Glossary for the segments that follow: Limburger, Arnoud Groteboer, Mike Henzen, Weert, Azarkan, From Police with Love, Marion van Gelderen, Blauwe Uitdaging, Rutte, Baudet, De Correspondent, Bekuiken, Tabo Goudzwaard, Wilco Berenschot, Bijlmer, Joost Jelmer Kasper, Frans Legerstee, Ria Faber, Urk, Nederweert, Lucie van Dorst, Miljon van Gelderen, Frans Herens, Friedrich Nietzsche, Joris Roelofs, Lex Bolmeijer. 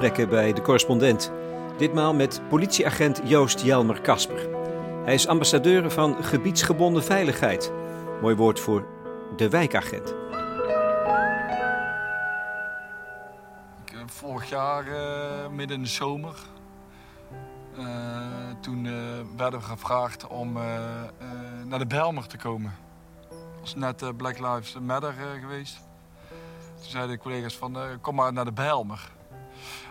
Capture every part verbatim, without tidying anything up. gesprekken bij De Correspondent. Ditmaal met politieagent Joost Jelmer Kasper. Hij is ambassadeur van gebiedsgebonden veiligheid. Mooi woord voor de wijkagent. Ik heb vorig jaar, uh, midden in de zomer... Uh, toen uh, werden we gevraagd om uh, uh, naar de Bijlmer te komen. Het was net uh, Black Lives Matter uh, geweest. Toen zeiden de collega's van, uh, kom maar naar de Bijlmer.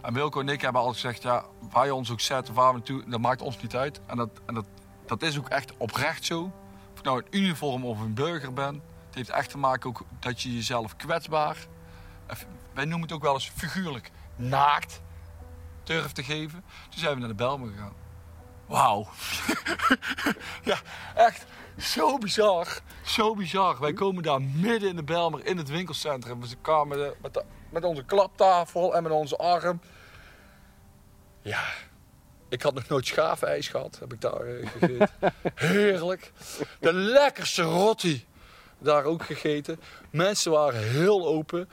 En Wilco en ik hebben altijd gezegd, ja, waar je ons ook zet, waar we naartoe, dat maakt ons niet uit. En dat, en dat, dat is ook echt oprecht zo. Of ik nou een uniform of een burger ben. Het heeft echt te maken ook dat je jezelf kwetsbaar... Wij noemen het ook wel eens figuurlijk naakt durf te geven. Toen zijn we naar de Bijlmer gegaan. Wauw. Ja, echt zo bizar. Zo bizar. Wij komen daar midden in de Bijlmer, in het winkelcentrum. We kwamen de, met, de, met onze klaptafel en met onze arm. Ja, ik had nog nooit schaafijs gehad. Heb ik daar uh, gegeten. Heerlijk. De lekkerste rotti. Daar ook gegeten. Mensen waren heel open.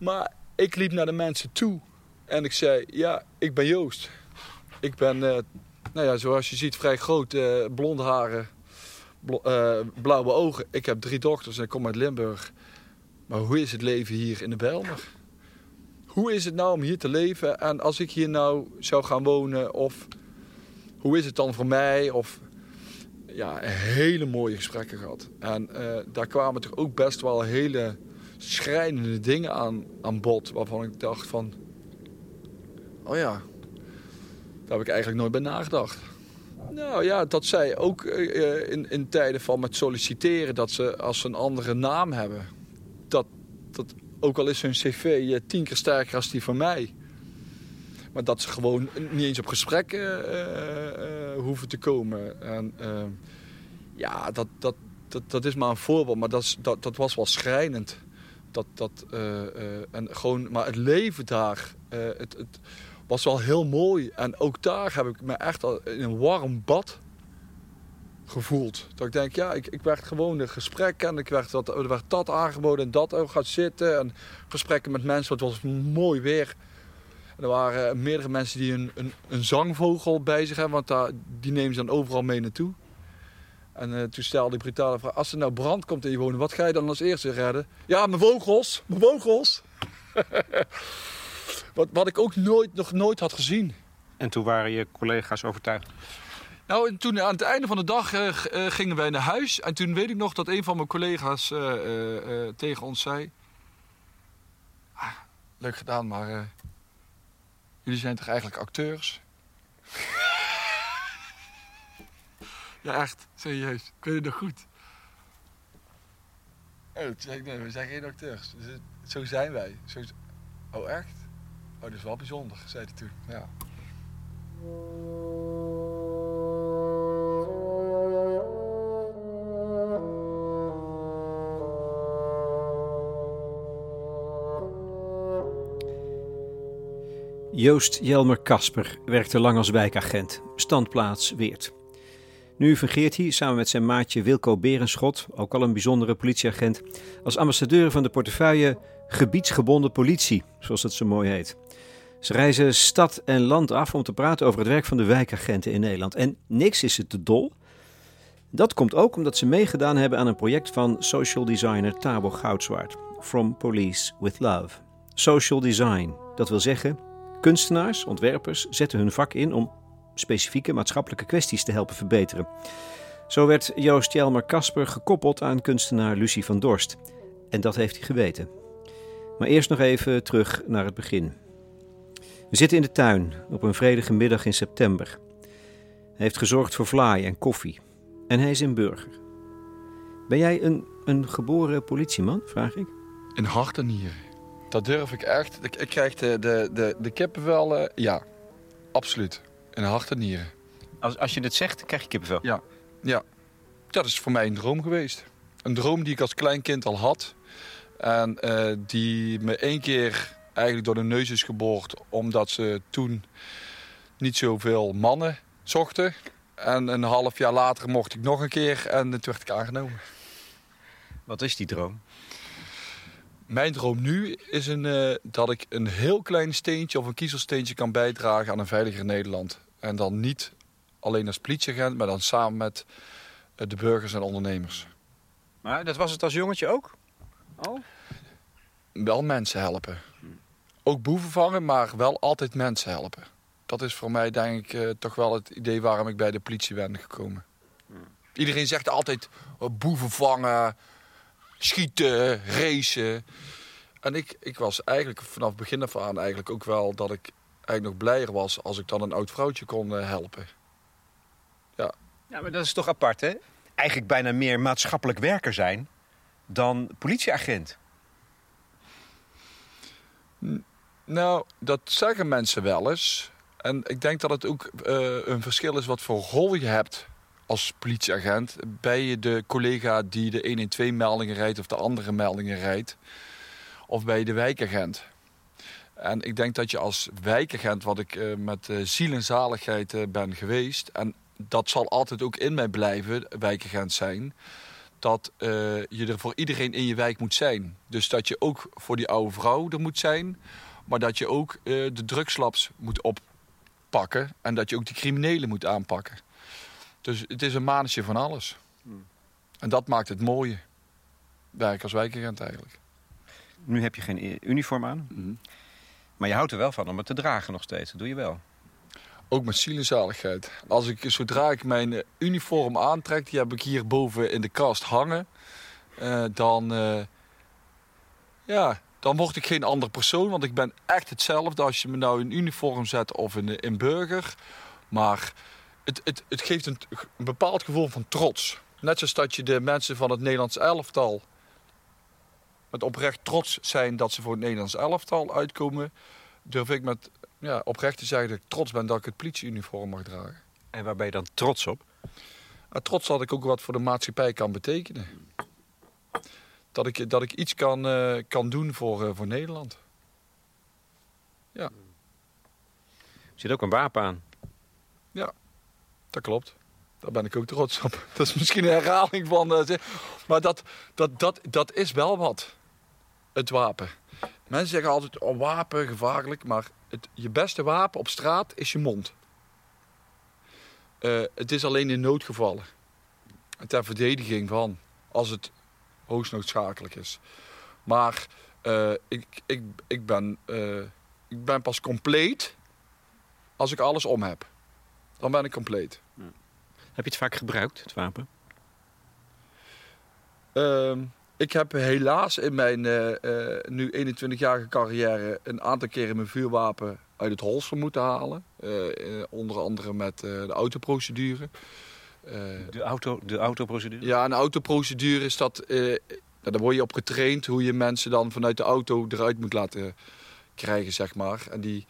Maar ik liep naar de mensen toe. En ik zei, ja, ik ben Joost. Ik ben, uh, nou ja, zoals je ziet, vrij groot, uh, blonde haren, blo- uh, blauwe ogen. Ik heb drie dochters en ik kom uit Limburg. Maar hoe is het leven hier in de Bijlmer? Hoe is het nou om hier te leven? En als ik hier nou zou gaan wonen, of hoe is het dan voor mij? Of, ja, hele mooie gesprekken gehad. En uh, daar kwamen toch ook best wel hele schrijnende dingen aan, aan bod. Waarvan ik dacht van... Oh ja, daar heb ik eigenlijk nooit bij nagedacht. Nou ja, dat zij ook uh, in, in tijden van met solliciteren... dat ze als ze een andere naam hebben... dat, dat ook al is hun cv uh, tien keer sterker als die van mij... maar dat ze gewoon niet eens op gesprekken uh, uh, hoeven te komen. En, uh, ja, dat, dat, dat, dat is maar een voorbeeld, maar dat, is, dat, dat was wel schrijnend. Dat, dat, uh, uh, en gewoon, maar het leven daar... Uh, het, het, was wel heel mooi. En ook daar heb ik me echt in een warm bad gevoeld. Dat ik denk, ja, ik, ik werd gewoon een gesprek en ik werd dat, er werd dat aangeboden en dat ook gaat zitten. En gesprekken met mensen, het was mooi weer. En er waren meerdere mensen die een, een, een zangvogel bij zich hebben, want daar, die nemen ze dan overal mee naartoe. En uh, toen stelde ik brutale vraag, als er nou brand komt in je woning, wat ga je dan als eerste redden? Ja, mijn vogels, mijn vogels. Wat, wat ik ook nooit, nog nooit had gezien. En toen waren je collega's overtuigd? Nou, en toen aan het einde van de dag uh, g- uh, gingen wij naar huis. En toen weet ik nog dat een van mijn collega's uh, uh, uh, tegen ons zei... Ah, leuk gedaan, maar uh, jullie zijn toch eigenlijk acteurs? Ja, echt. Serieus. Ik weet het nog goed. Oh, toen zei ik, nee, we zijn geen acteurs. Dus, zo zijn wij. Zo, oh, echt? Oh, dat is wel bijzonder, zei hij toen. Ja. Joost Jelmer Kasper werkte lang als wijkagent, standplaats Weert. Nu fungeert hij samen met zijn maatje Wilco Berenschot, ook al een bijzondere politieagent, als ambassadeur van de portefeuille gebiedsgebonden politie, zoals het zo mooi heet. Ze reizen stad en land af om te praten over het werk van de wijkagenten in Nederland. En niks is het te dol. Dat komt ook omdat ze meegedaan hebben aan een project van social designer Tabo Goudzwaard. From Police with Love. Social design, dat wil zeggen, kunstenaars, ontwerpers zetten hun vak in om specifieke maatschappelijke kwesties te helpen verbeteren. Zo werd Joost Jelmer Kasper gekoppeld aan kunstenaar Lucie van Dorst. En dat heeft hij geweten. Maar eerst nog even terug naar het begin. We zitten in de tuin op een vredige middag in september. Hij heeft gezorgd voor vlaai en koffie. En hij is een burger. Ben jij een, een geboren politieman, vraag ik? In hart en nieren. Dat durf ik echt. Ik, ik krijg de, de, de, de kippenvel. Uh, ja, absoluut. In hart en nieren. Als, als je dit zegt, krijg je kippenvel? Ja. Ja. Dat is voor mij een droom geweest. Een droom die ik als klein kind al had. En uh, die me één keer eigenlijk door de neus is geboord... omdat ze toen niet zoveel mannen zochten. En een half jaar later mocht ik nog een keer en toen werd ik aangenomen. Wat is die droom? Mijn droom nu is een, uh, dat ik een heel klein steentje of een kiezelsteentje kan bijdragen aan een veiliger Nederland. En dan niet alleen als politieagent, maar dan samen met uh, de burgers en ondernemers. Maar dat was het als jongetje ook? Oh. Wel mensen helpen. Ook boeven vangen, maar wel altijd mensen helpen. Dat is voor mij denk ik uh, toch wel het idee waarom ik bij de politie ben gekomen. Hmm. Iedereen zegt altijd uh, boeven vangen, schieten, racen. En ik, ik was eigenlijk vanaf begin af aan eigenlijk ook wel dat ik eigenlijk nog blijer was als ik dan een oud vrouwtje kon uh, helpen. Ja. Ja, maar dat is toch apart, hè? Eigenlijk bijna meer maatschappelijk werker zijn dan politieagent. N- nou, dat zeggen mensen wel eens. En ik denk dat het ook uh, een verschil is wat voor rol je hebt als politieagent. Ben je de collega die de één één twee meldingen rijdt of de andere meldingen rijdt? Of ben je de wijkagent? En ik denk dat je als wijkagent, wat ik uh, met uh, ziel en zaligheid uh, ben geweest... en dat zal altijd ook in mij blijven, wijkagent zijn... dat uh, je er voor iedereen in je wijk moet zijn. Dus dat je ook voor die oude vrouw er moet zijn... maar dat je ook uh, de drugslabs moet oppakken... en dat je ook de criminelen moet aanpakken. Dus het is een manetje van alles. Hmm. En dat maakt het mooie. Werk als wijkagent eigenlijk. Nu heb je geen uniform aan. Hmm. Maar je houdt er wel van om het te dragen nog steeds. Dat doe je wel. Ook met zielenzaligheid. Als ik, zodra ik mijn uniform aantrek... die heb ik hier boven in de kast hangen... Uh, dan... Uh, ja... Dan word ik geen ander persoon, want ik ben echt hetzelfde... als je me nou in uniform zet of in, in burger. Maar het, het, het geeft een, een bepaald gevoel van trots. Net zoals dat je de mensen van het Nederlands elftal... met oprecht trots zijn dat ze voor het Nederlands elftal uitkomen... durf ik met ja, oprecht te zeggen dat ik trots ben dat ik het politieuniform mag dragen. En waar ben je dan trots op? En trots dat ik ook wat voor de maatschappij kan betekenen. Dat ik, dat ik iets kan, uh, kan doen voor, uh, voor Nederland. Ja. Er zit ook een wapen aan. Ja, dat klopt. Daar ben ik ook trots op. Dat is misschien een herhaling van... Uh, maar dat, dat, dat, dat is wel wat. Het wapen. Mensen zeggen altijd, oh, wapen, gevaarlijk. Maar het, je beste wapen op straat is je mond. Uh, het is alleen in noodgevallen. Ter verdediging van. Als het... hoogst noodzakelijk is. Maar uh, ik, ik, ik, ben, uh, ik ben pas compleet als ik alles om heb. Dan ben ik compleet. Ja. Heb je het vaak gebruikt, het wapen? Uh, ik heb helaas in mijn uh, uh, nu eenentwintigjarige carrière... een aantal keren mijn vuurwapen uit het holster moeten halen. Uh, onder andere met uh, de autoprocedure... De, auto, de autoprocedure? Ja, een autoprocedure is dat... Eh, daar word je op getraind hoe je mensen dan vanuit de auto eruit moet laten krijgen, zeg maar. En die,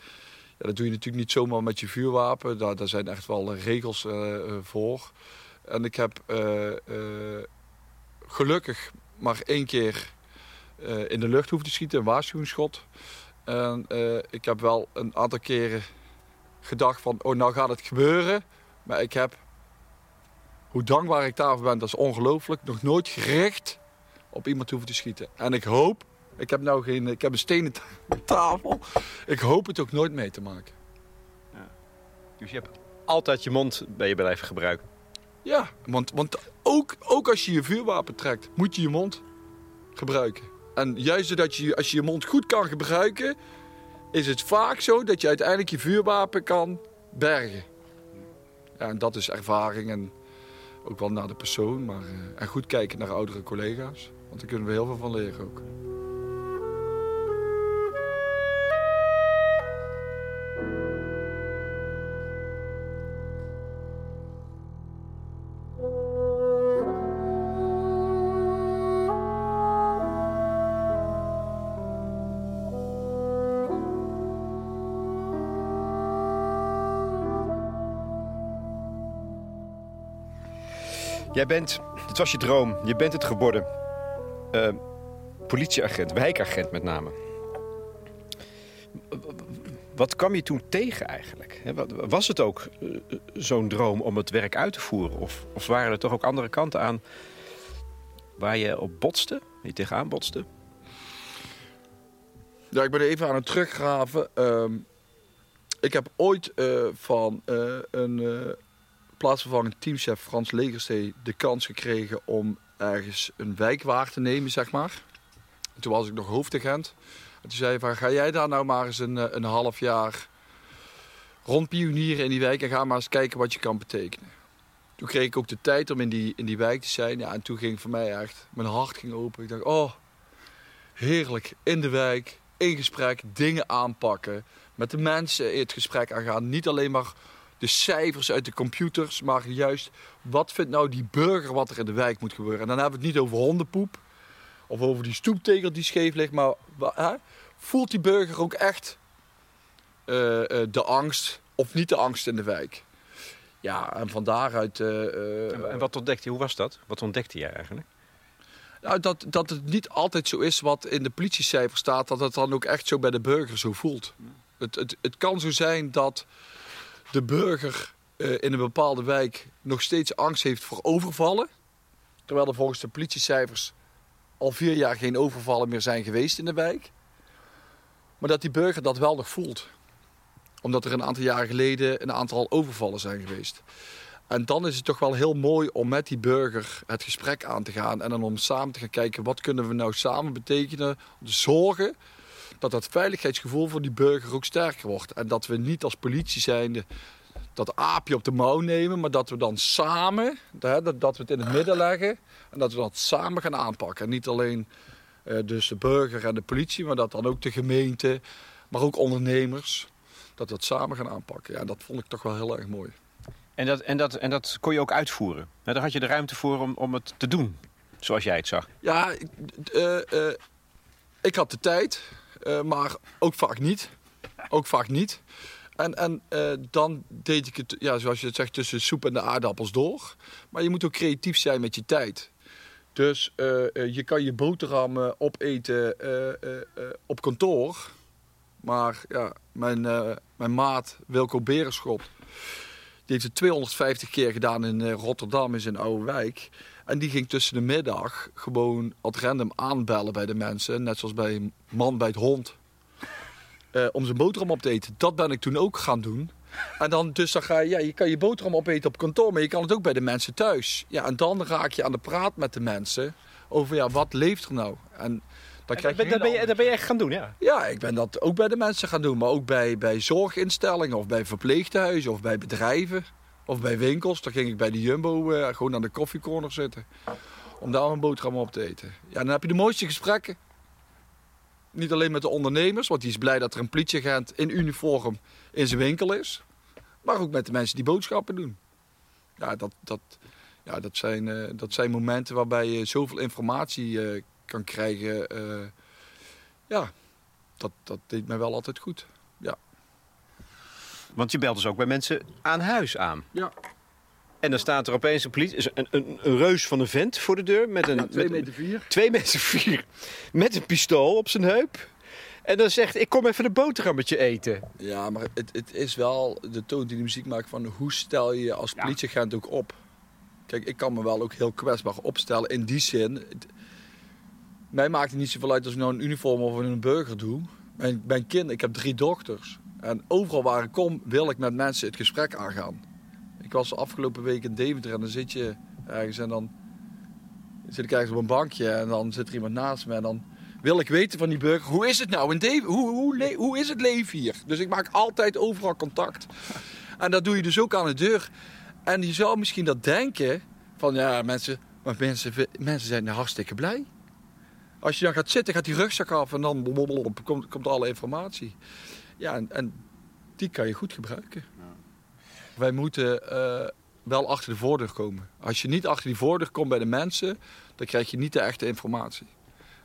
ja, dat doe je natuurlijk niet zomaar met je vuurwapen. Daar, daar zijn echt wel regels eh, voor. En ik heb eh, eh, gelukkig maar één keer eh, in de lucht hoeven te schieten, een waarschuwingsschot. En eh, ik heb wel een aantal keren gedacht van, oh, nou gaat het gebeuren. Maar ik heb... hoe dankbaar ik daarvoor ben, dat is ongelooflijk. Nog nooit gericht op iemand hoeven te schieten. En ik hoop, ik heb nou geen, ik heb een stenen tafel. Ik hoop het ook nooit mee te maken. Ja. Dus je hebt altijd je mond bij je blijven gebruiken? Ja, want, want ook, ook als je je vuurwapen trekt, moet je je mond gebruiken. En juist doordat je, als je je mond goed kan gebruiken, is het vaak zo dat je uiteindelijk je vuurwapen kan bergen. Ja, en dat is ervaring en... ook wel naar de persoon, maar uh, en goed kijken naar oudere collega's. Want daar kunnen we heel veel van leren ook. Jij bent, dit was je droom, je bent het geworden. Uh, politieagent, wijkagent met name. Wat kwam je toen tegen eigenlijk? Was het ook uh, zo'n droom om het werk uit te voeren? Of, of waren er toch ook andere kanten aan waar je op botste? Je tegenaan botste? Ja, ik ben er even aan het teruggraven. Um, ik heb ooit uh, van uh, een uh, plaatsvervangend teamchef Frans Legerstee de kans gekregen om ergens een wijk waar te nemen, zeg maar. En toen was ik nog hoofdagent. En toen zei hij van, ga jij daar nou maar eens een, een half jaar rondpionieren in die wijk en ga maar eens kijken wat je kan betekenen. Toen kreeg ik ook de tijd om in die, in die wijk te zijn. Ja, en toen ging voor mij echt, mijn hart ging open. Ik dacht, oh, heerlijk, in de wijk, in gesprek, dingen aanpakken. Met de mensen het gesprek aangaan. Niet alleen maar de cijfers uit de computers, maar juist, wat vindt nou die burger wat er in de wijk moet gebeuren? En dan hebben we het niet over hondenpoep of over die stoeptegel die scheef ligt. Maar hè? Voelt die burger ook echt uh, de angst of niet de angst in de wijk? Ja, en van daaruit... Uh, uh, en wat ontdekte je? Hoe was dat? Wat ontdekte jij eigenlijk? Nou, dat, dat het niet altijd zo is wat in de politiecijfers staat... dat het dan ook echt zo bij de burger zo voelt. Ja. Het, het, het kan zo zijn dat de burger uh, in een bepaalde wijk... nog steeds angst heeft voor overvallen. Terwijl er volgens de politiecijfers al vier jaar geen overvallen meer zijn geweest in de wijk. Maar dat die burger dat wel nog voelt. Omdat er een aantal jaren geleden een aantal overvallen zijn geweest. En dan is het toch wel heel mooi om met die burger het gesprek aan te gaan. En dan om samen te gaan kijken, wat kunnen we nou samen betekenen? Om te zorgen dat dat veiligheidsgevoel voor die burger ook sterker wordt. En dat we niet als politie zijnde dat aapje op de mouw nemen. Maar dat we dan samen, dat we het in het midden leggen. En dat we dat samen gaan aanpakken. En niet alleen dus de burger en de politie, maar dat dan ook de gemeente. Maar ook ondernemers. Dat we dat samen gaan aanpakken. Ja, dat vond ik toch wel heel erg mooi. En dat, en dat, en dat kon je ook uitvoeren? Nou, daar had je de ruimte voor om, om het te doen, zoals jij het zag. Ja, ik, uh, uh, ik had de tijd, uh, maar ook vaak niet. Ook vaak niet. En, en uh, dan deed ik het, ja, zoals je het zegt, tussen de soep en de aardappels door. Maar je moet ook creatief zijn met je tijd. Dus uh, uh, je kan je boterham opeten uh, uh, uh, op kantoor. Maar ja, mijn... Uh, Mijn maat, Wilco Berenschot, die heeft het tweehonderdvijftig keer gedaan in Rotterdam, in zijn oude wijk. En die ging tussen de middag gewoon ad random aanbellen bij de mensen. Net zoals bij een man bij het hond. Uh, om zijn boterham op te eten. Dat ben ik toen ook gaan doen. En dan, dus dan ga je, ja, je kan je boterham opeten op kantoor, maar je kan het ook bij de mensen thuis. Ja, en dan raak je aan de praat met de mensen over, ja, wat leeft er nou? En... Dat, dat, ben, dat, ben je, dat ben je echt gaan doen, ja? Ja, ik ben dat ook bij de mensen gaan doen. Maar ook bij, bij zorginstellingen of bij verpleegtehuizen of bij bedrijven of bij winkels. Dan ging ik bij de Jumbo uh, gewoon aan de koffiecorner zitten. Om daar een boterham op te eten. Ja, dan heb je de mooiste gesprekken. Niet alleen met de ondernemers, want die is blij dat er een politieagent in uniform in zijn winkel is. Maar ook met de mensen die boodschappen doen. Ja, dat, dat, ja, dat, zijn, uh, dat zijn momenten waarbij je zoveel informatie uh, kan krijgen, uh, ja, dat, dat deed mij wel altijd goed, ja. Want je belt dus ook bij mensen aan huis aan. Ja. En dan staat er opeens een politie, een, een, een reus van een vent voor de deur met een... Ja, twee meter vier. Twee meter vier, met een pistool op zijn heup. En dan zegt, ik kom even een boterhammetje eten. Ja, maar het, het is wel de toon die de muziek maakt van, hoe stel je als politieagent ook op? Kijk, ik kan me wel ook heel kwetsbaar opstellen in die zin... Mij maakt het niet zoveel uit als ik nou een uniform of een burger doe. Mijn, mijn kind, ik heb drie dochters. En overal waar ik kom, wil ik met mensen het gesprek aangaan. Ik was de afgelopen week in Deventer en dan zit je ergens en dan zit ik ergens op een bankje en dan zit er iemand naast me. En dan wil ik weten van die burger, hoe is het nou in Deventer? Hoe, hoe, hoe is het leven hier? Dus ik maak altijd overal contact. En dat doe je dus ook aan de deur. En je zou misschien dat denken van, ja, mensen, maar mensen, mensen zijn hartstikke blij. Als je dan gaat zitten, gaat die rugzak af en dan komt, komt alle informatie. Ja, en, en die kan je goed gebruiken. Ja. Wij moeten uh, wel achter de voordeur komen. Als je niet achter die voordeur komt bij de mensen, dan krijg je niet de echte informatie.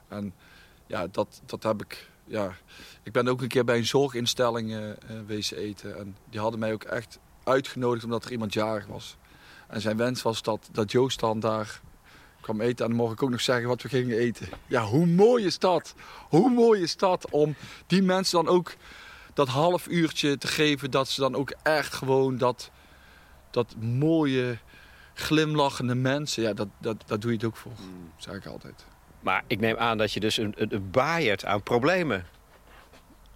En ja, dat, dat heb ik... Ja. Ik ben ook een keer bij een zorginstelling uh, wezen eten. En die hadden mij ook echt uitgenodigd omdat er iemand jarig was. En zijn wens was dat, dat Joost dan daar... Ik kwam eten en dan mocht ik ook nog zeggen wat we gingen eten. Ja, hoe mooi is dat? Hoe mooi is dat om die mensen dan ook dat half uurtje te geven... dat ze dan ook echt gewoon dat, dat mooie, glimlachende mensen... Ja, dat, dat, dat doe je het ook voor, zeg ik altijd. Maar ik neem aan dat je dus een, een, een baaiert aan problemen.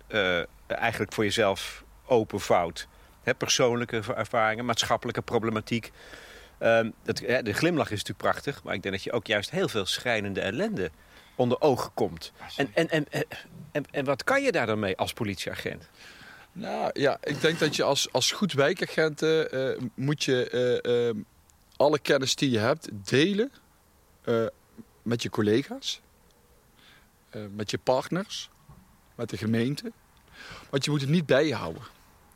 uh, eigenlijk voor jezelf openvouwt. He, persoonlijke ervaringen, maatschappelijke problematiek. Um, het, de glimlach is natuurlijk prachtig, maar ik denk dat je ook juist heel veel schrijnende ellende onder ogen komt. En, en, en, en, en, en wat kan je daar dan mee als politieagent? Nou ja, ik denk dat je als, als goed wijkagent uh, moet je uh, uh, alle kennis die je hebt delen uh, met je collega's, uh, met je partners, met de gemeente. Want je moet het niet bij je houden.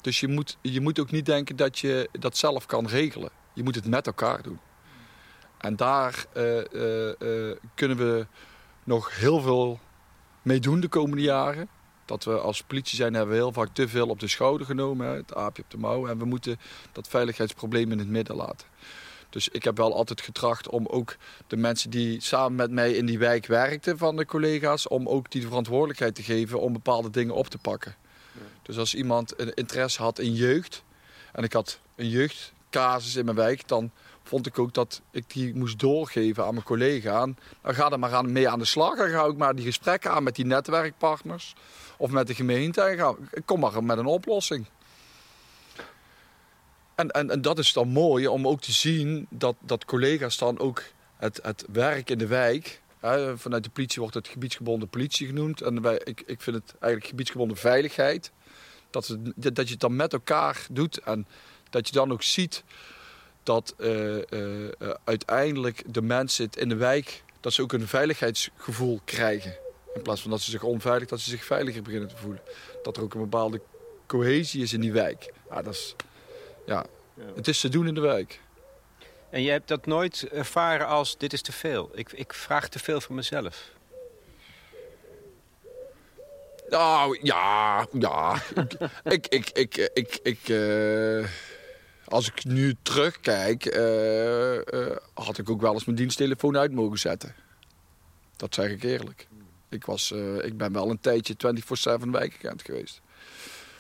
Dus je moet, je moet ook niet denken dat je dat zelf kan regelen. Je moet het met elkaar doen. En daar uh, uh, uh, kunnen we nog heel veel mee doen de komende jaren. Dat we als politie zijn, hebben we heel vaak te veel op de schouder genomen. Hè? Het aapje op de mouw. En we moeten dat veiligheidsprobleem in het midden laten. Dus ik heb wel altijd getracht om ook de mensen die samen met mij in die wijk werkten van de collega's, om ook die verantwoordelijkheid te geven om bepaalde dingen op te pakken. Ja. Dus als iemand een interesse had in jeugd, en ik had een jeugdcasus in mijn wijk, dan vond ik ook dat ik die moest doorgeven aan mijn collega. En dan ga er maar aan, mee aan de slag. Dan ga ik maar die gesprekken aan met die netwerkpartners of met de gemeente. En ga, kom maar met een oplossing. En, en, en dat is dan mooi om ook te zien dat, dat collega's dan ook het, het werk in de wijk. Hè, vanuit de politie wordt het gebiedsgebonden politie genoemd. En wij, ik, ik vind het eigenlijk gebiedsgebonden veiligheid. Dat, het, dat je het dan met elkaar doet. En dat je dan ook ziet dat uh, uh, uh, uiteindelijk de mensen in de wijk, dat ze ook een veiligheidsgevoel krijgen. In plaats van dat ze zich onveilig, dat ze zich veiliger beginnen te voelen. Dat er ook een bepaalde cohesie is in die wijk. Ah, dat is... Ja, het is te doen in de wijk. En je hebt dat nooit ervaren als, dit is te veel. Ik, ik vraag te veel van mezelf. Nou, ja, ja. ik, ik, ik, ik, ik uh, als ik nu terugkijk, uh, uh, had ik ook wel eens mijn diensttelefoon uit mogen zetten. Dat zeg ik eerlijk. Ik, was, uh, ik ben wel een tijdje vierentwintig zeven wijkagent geweest.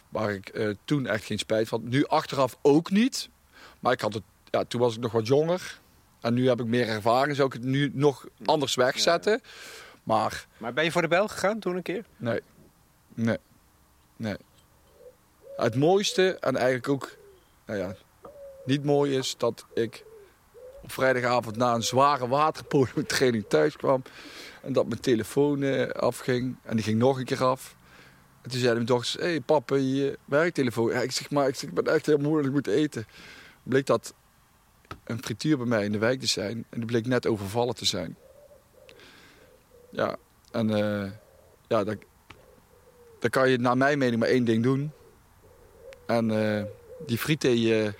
Waar ik uh, toen echt geen spijt van. Nu achteraf ook niet. Maar ik had het, ja, toen was ik nog wat jonger. En nu heb ik meer ervaring. Zou ik het nu nog anders wegzetten. Ja, ja. Maar... maar ben je voor de bel gegaan toen een keer? Nee. Nee. Nee. Het mooiste en eigenlijk ook... Nou ja, niet mooi is dat ik op vrijdagavond na een zware waterpolo training thuis kwam. En dat mijn telefoon uh, afging. En die ging nog een keer af. En toen zeiden mijn dochters, hé hey, papa, je werktelefoon. Ja, ik zeg maar, ik, zeg, ik ben echt heel moeilijk, ik moet eten. Bleek dat een frituur bij mij in de wijk te zijn. En die bleek net overvallen te zijn. Ja, en uh, ja, dan, dan kan je naar mijn mening maar één ding doen. En uh, die frieté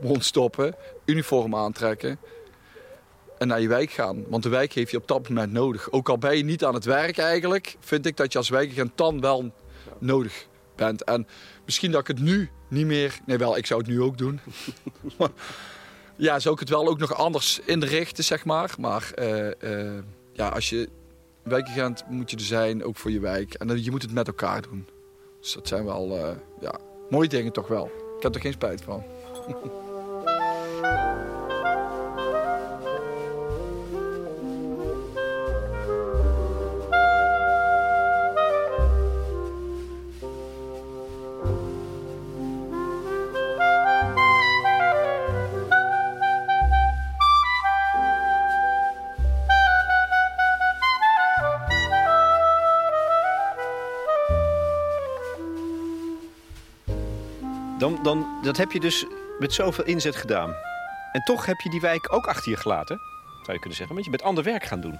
rondstoppen, uniform aantrekken. En naar je wijk gaan. Want de wijk heeft je op dat moment nodig. Ook al ben je niet aan het werk eigenlijk, vind ik dat je als wijkagent dan wel... nodig bent. En misschien dat ik het nu niet meer... Nee, wel, ik zou het nu ook doen. Maar, ja, zou ik het wel ook nog anders inrichten, zeg maar. Maar uh, uh, ja, als je wijkagent moet je er zijn, ook voor je wijk. En uh, je moet het met elkaar doen. Dus dat zijn wel uh, ja, mooie dingen toch wel. Ik heb er geen spijt van. Dan, dan, dat heb je dus met zoveel inzet gedaan. En toch heb je die wijk ook achter je gelaten, zou je kunnen zeggen. Want je bent ander werk gaan doen.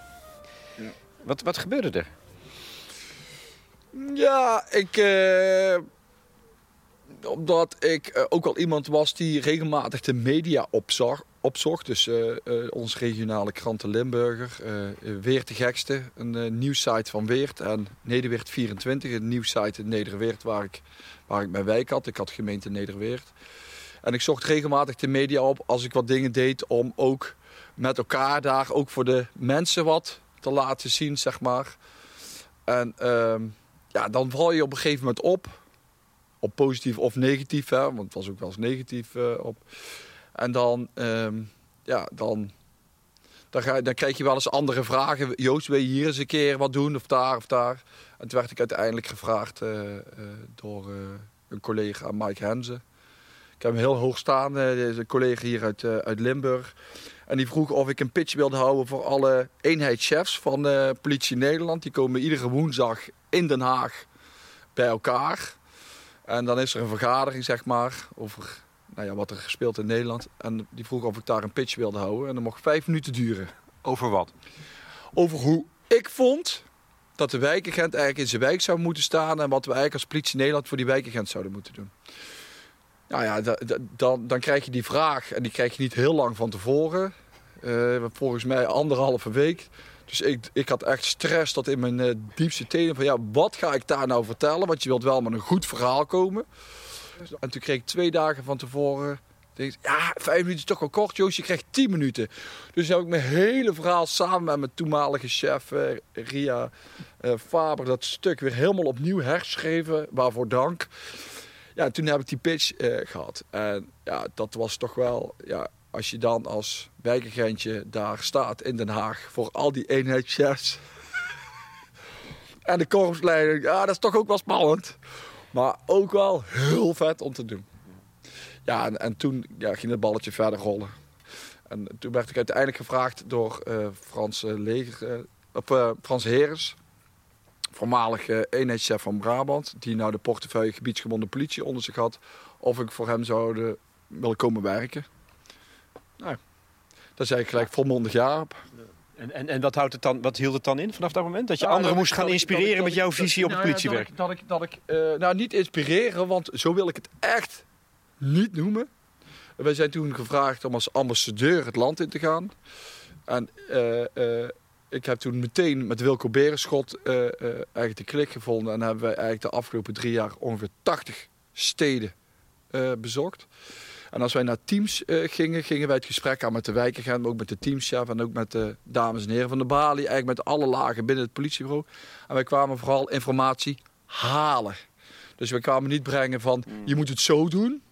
Ja. Wat, wat gebeurde er? Ja, ik... Eh, omdat ik eh, ook al iemand was die regelmatig de media opzag, opzocht. Dus eh, eh, onze regionale kranten Limburger, eh, Weert de Gekste, een eh, nieuwssite van Weert. En Nederweert vierentwintig, een nieuwssite in Nederweert waar ik... waar ik mijn wijk had. Ik had gemeente Nederweert. En ik zocht regelmatig de media op als ik wat dingen deed om ook met elkaar daar ook voor de mensen wat te laten zien, zeg maar. En uh, ja, dan val je op een gegeven moment op. Op positief of negatief, hè, want het was ook wel eens negatief uh, op. En dan, uh, ja, dan, Dan, ga, dan krijg je wel eens andere vragen. Joost, wil je hier eens een keer wat doen? Of daar, of daar. En toen werd ik uiteindelijk gevraagd uh, uh, door uh, een collega, Mike Henzen. Ik heb hem heel hoog staan. Uh, deze collega hier uit, uh, uit Limburg. En die vroeg of ik een pitch wilde houden voor alle eenheidschefs van uh, Politie Nederland. Die komen iedere woensdag in Den Haag bij elkaar. En dan is er een vergadering, zeg maar, over... Nou ja, wat er gespeeld in Nederland. En die vroeg of ik daar een pitch wilde houden. En dat mocht vijf minuten duren. Over wat? Over hoe ik vond dat de wijkagent eigenlijk in zijn wijk zou moeten staan. En wat we eigenlijk als politie Nederland voor die wijkagent zouden moeten doen. Nou ja, da, da, dan, dan krijg je die vraag. En die krijg je niet heel lang van tevoren. Uh, volgens mij anderhalve week. Dus ik, ik had echt stress tot in mijn uh, diepste tenen. Van ja, wat ga ik daar nou vertellen? Want je wilt wel met een goed verhaal komen. En toen kreeg ik twee dagen van tevoren... Dacht, ja, vijf minuten is toch wel kort, Joost. Je krijgt tien minuten. Dus heb ik mijn hele verhaal samen met mijn toenmalige chef... Eh, Ria eh, Faber, dat stuk weer helemaal opnieuw herschreven. Waarvoor dank. Ja, toen heb ik die pitch eh, gehad. En ja, dat was toch wel... Ja, als je dan als wijkagentje daar staat in Den Haag... voor al die eenheidschefs... en de korpsleiding... Ja, dat is toch ook wel spannend... Maar ook wel heel vet om te doen. Ja, en, en toen ja, ging het balletje verder rollen. En toen werd ik uiteindelijk gevraagd door uh, Frans, uh, Leger, uh, op, uh, Frans Herens. Voormalig uh, eenheidschef van Brabant. Die nou de portefeuille gebiedsgebonden politie onder zich had. Of ik voor hem zou uh, willen komen werken. Nou, daar zei ik gelijk volmondig ja op. En, en, en wat, houdt het dan, wat hield het dan in vanaf dat moment? Dat je nou, anderen dat moest ik, gaan inspireren ik, ik, met jouw visie dat, op het politiewerk? Dat ik, dat ik, dat ik uh, nou, niet inspireren, want zo wil ik het echt niet noemen. Wij zijn toen gevraagd om als ambassadeur het land in te gaan. En uh, uh, ik heb toen meteen met Wilco Berenschot uh, uh, eigenlijk de klik gevonden. En hebben wij eigenlijk de afgelopen drie jaar ongeveer tachtig steden uh, bezocht. En als wij naar teams uh, gingen, gingen wij het gesprek aan met de wijkagent, maar ook met de teamchef en ook met de dames en heren van de balie. Eigenlijk met alle lagen binnen het politiebureau. En wij kwamen vooral informatie halen. Dus wij kwamen niet brengen van, je moet het zo doen.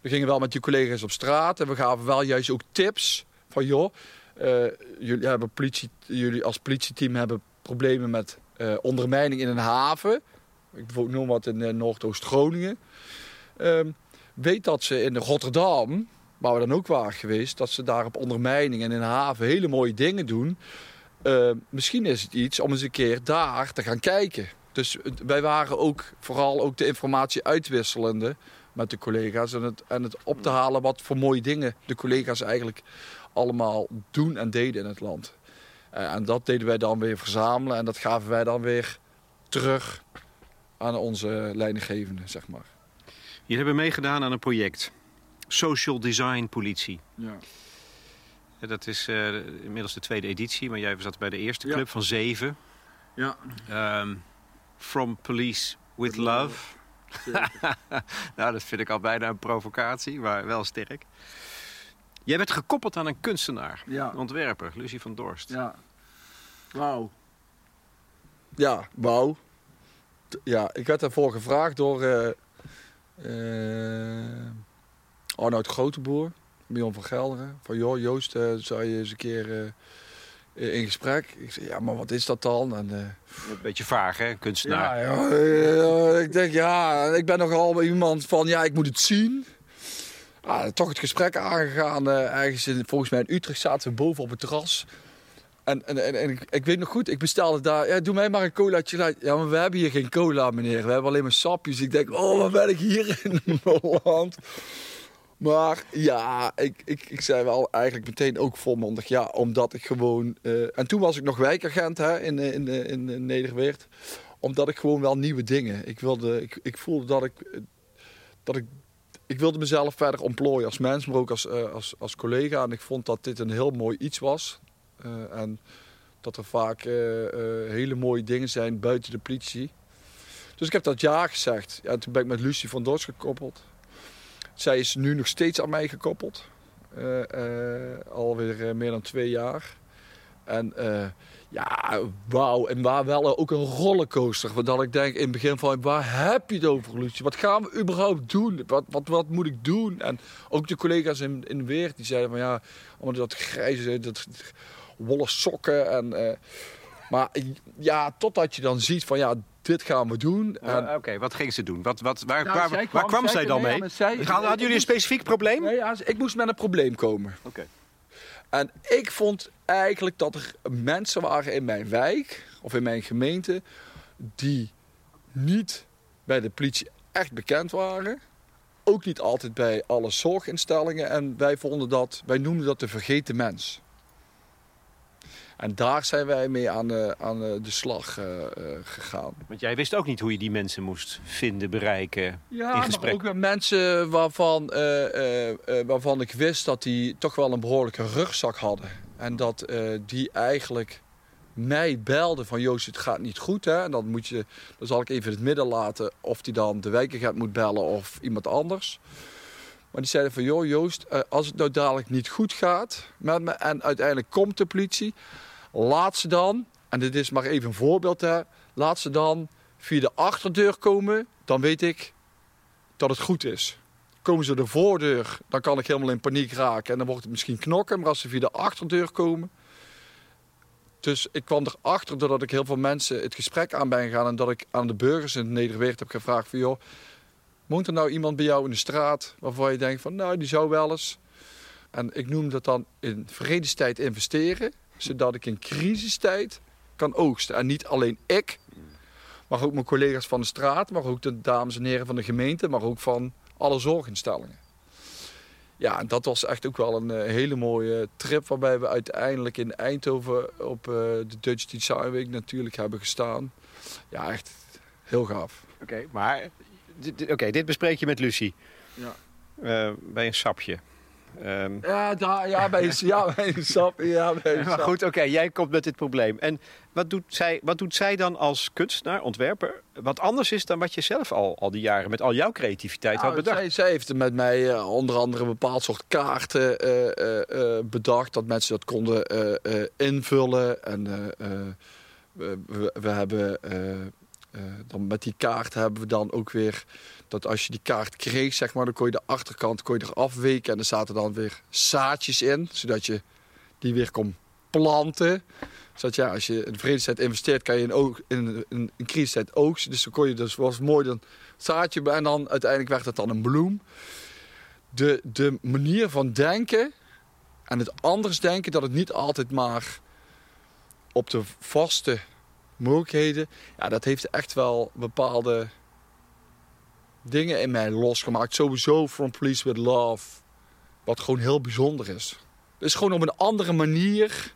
We gingen wel met je collega's op straat en we gaven wel juist ook tips. Van joh, uh, jullie, hebben politie, jullie als politieteam hebben problemen met uh, ondermijning in een haven. Ik bijvoorbeeld noem wat in uh, Noordoost-Groningen. Um, Weet dat ze in Rotterdam, waar we dan ook waren geweest... dat ze daar op ondermijning en in de haven hele mooie dingen doen. Uh, misschien is het iets om eens een keer daar te gaan kijken. Dus wij waren ook vooral ook de informatie uitwisselende met de collega's... en het, en het op te halen wat voor mooie dingen de collega's eigenlijk allemaal doen en deden in het land. Uh, en dat deden wij dan weer verzamelen en dat gaven wij dan weer terug aan onze leidinggevenden, zeg maar. Jullie hebben meegedaan aan een project. Social Design Politie. Ja. Dat is uh, inmiddels de tweede editie, maar jij zat bij de eerste club ja. van zeven. Ja. Um, From Police with Love. love. Nou, dat vind ik al bijna een provocatie, maar wel sterk. Jij werd gekoppeld aan een kunstenaar, ja. een ontwerper, Lucie van Dorst. Ja. Wauw. Ja, wauw. Ja, ik werd daarvoor gevraagd door... Uh, Uh, Arnoud Groteboer, Miljon van Gelderen. Van joh, Joost, uh, zou je eens een keer uh, in gesprek? Ik zei, ja, maar wat is dat dan? En, uh, een beetje vaag, hè, kunstenaar. Ja, ja, ja, ik denk, ja, ik ben nogal iemand van, ja, ik moet het zien. Ah, toch het gesprek aangegaan. Uh, ergens in, volgens mij in Utrecht zaten we boven op het terras. En, en, en, en ik, ik weet nog goed, ik bestelde daar... Ja, doe mij maar een colaatje. Ja, maar we hebben hier geen cola, meneer. We hebben alleen maar sapjes. Ik denk, oh, wat ben ik hier in Holland? Maar ja, ik, ik, ik zei wel eigenlijk meteen ook volmondig. Ja, omdat ik gewoon... Uh, en toen was ik nog wijkagent hè, in, in, in, in Nederweert. Omdat ik gewoon wel nieuwe dingen... Ik, wilde, ik, ik voelde dat ik... Dat ik Ik wilde mezelf verder ontplooien als mens, maar ook als, uh, als, als collega. En ik vond dat dit een heel mooi iets was... Uh, en dat er vaak uh, uh, hele mooie dingen zijn buiten de politie. Dus ik heb dat ja gezegd. Ja, toen ben ik met Lucie van Dorst gekoppeld. Zij is nu nog steeds aan mij gekoppeld. Uh, uh, alweer uh, meer dan twee jaar. En uh, ja, wauw. En waar wel uh, ook een rollercoaster. Waardoor ik denk in het begin van, waar heb je het over, Lucie? Wat gaan we überhaupt doen? Wat, wat, wat moet ik doen? En ook de collega's in, in Weert, die zeiden van ja, omdat dat grijze... Dat, wollen sokken. En, uh, maar ja, totdat je dan ziet van ja, dit gaan we doen. Uh, Oké, okay, wat ging ze doen? Wat, wat, waar, nou, waar, kwam, waar kwam zij dan mee? mee? Zij, Hadden jullie moest, een specifiek probleem? Nee, ja, ik moest met een probleem komen. Oké. Okay. En ik vond eigenlijk dat er mensen waren in mijn wijk of in mijn gemeente die niet bij de politie echt bekend waren. Ook niet altijd bij alle zorginstellingen. En wij vonden dat, wij noemden dat de vergeten mens. En daar zijn wij mee aan de, aan de slag uh, uh, gegaan. Want jij wist ook niet hoe je die mensen moest vinden, bereiken, ja, in gesprek. Ja, ook met mensen waarvan, uh, uh, waarvan ik wist dat die toch wel een behoorlijke rugzak hadden. En dat uh, die eigenlijk mij belden van Joost, het gaat niet goed. Hè? En dan, moet je, dan zal ik even in het midden laten of die dan de wijkagent moet bellen of iemand anders. Maar die zeiden van joh Joost, als het nou dadelijk niet goed gaat met me en uiteindelijk komt de politie, laat ze dan, en dit is maar even een voorbeeld hè, laat ze dan via de achterdeur komen, dan weet ik dat het goed is. Komen ze de voordeur, dan kan ik helemaal in paniek raken en dan wordt het misschien knokken, maar als ze via de achterdeur komen. Dus ik kwam erachter doordat ik heel veel mensen het gesprek aan ben gegaan en dat ik aan de burgers in Nederweert heb gevraagd van joh, woont er nou iemand bij jou in de straat waarvan je denkt van nou, die zou wel eens. En ik noem dat dan in vredestijd investeren, zodat ik in crisistijd kan oogsten. En niet alleen ik, maar ook mijn collega's van de straat, maar ook de dames en heren van de gemeente, maar ook van alle zorginstellingen. Ja, en dat was echt ook wel een hele mooie trip waarbij we uiteindelijk in Eindhoven op de Dutch Design Week natuurlijk hebben gestaan. Ja, echt heel gaaf. Oké, okay, maar... Oké, okay, dit bespreek je met Lucie. Ja. Uh, bij een sapje. Um... Ja, da, ja, bij een, ja, bij een sapje. Ja, bij een maar goed, oké, okay, jij komt met dit probleem. En wat doet zij, wat doet zij dan als kunstenaar, ontwerper? Wat anders is dan wat je zelf al, al die jaren met al jouw creativiteit nou, had bedacht? Zij, zij heeft met mij uh, onder andere een bepaald soort kaarten uh, uh, uh, bedacht. Dat mensen dat konden uh, uh, invullen. En uh, uh, we, we, we hebben... Uh, Uh, dan met die kaart hebben we dan ook weer dat als je die kaart kreeg, zeg maar, dan kon je de achterkant kon je eraf weken en er zaten dan weer zaadjes in, zodat je die weer kon planten. Zodat ja, als je in vredestijd investeert, kan je in, oog, in, in, in crisistijd oogsten. Dus dan kon je, dus was mooi dan zaadje en dan uiteindelijk werd dat dan een bloem. De, de manier van denken en het anders denken, dat het niet altijd maar op de vaste mogelijkheden, ja, dat heeft echt wel bepaalde dingen in mij losgemaakt. Sowieso From Police with Love, wat gewoon heel bijzonder is. Dus gewoon op een andere manier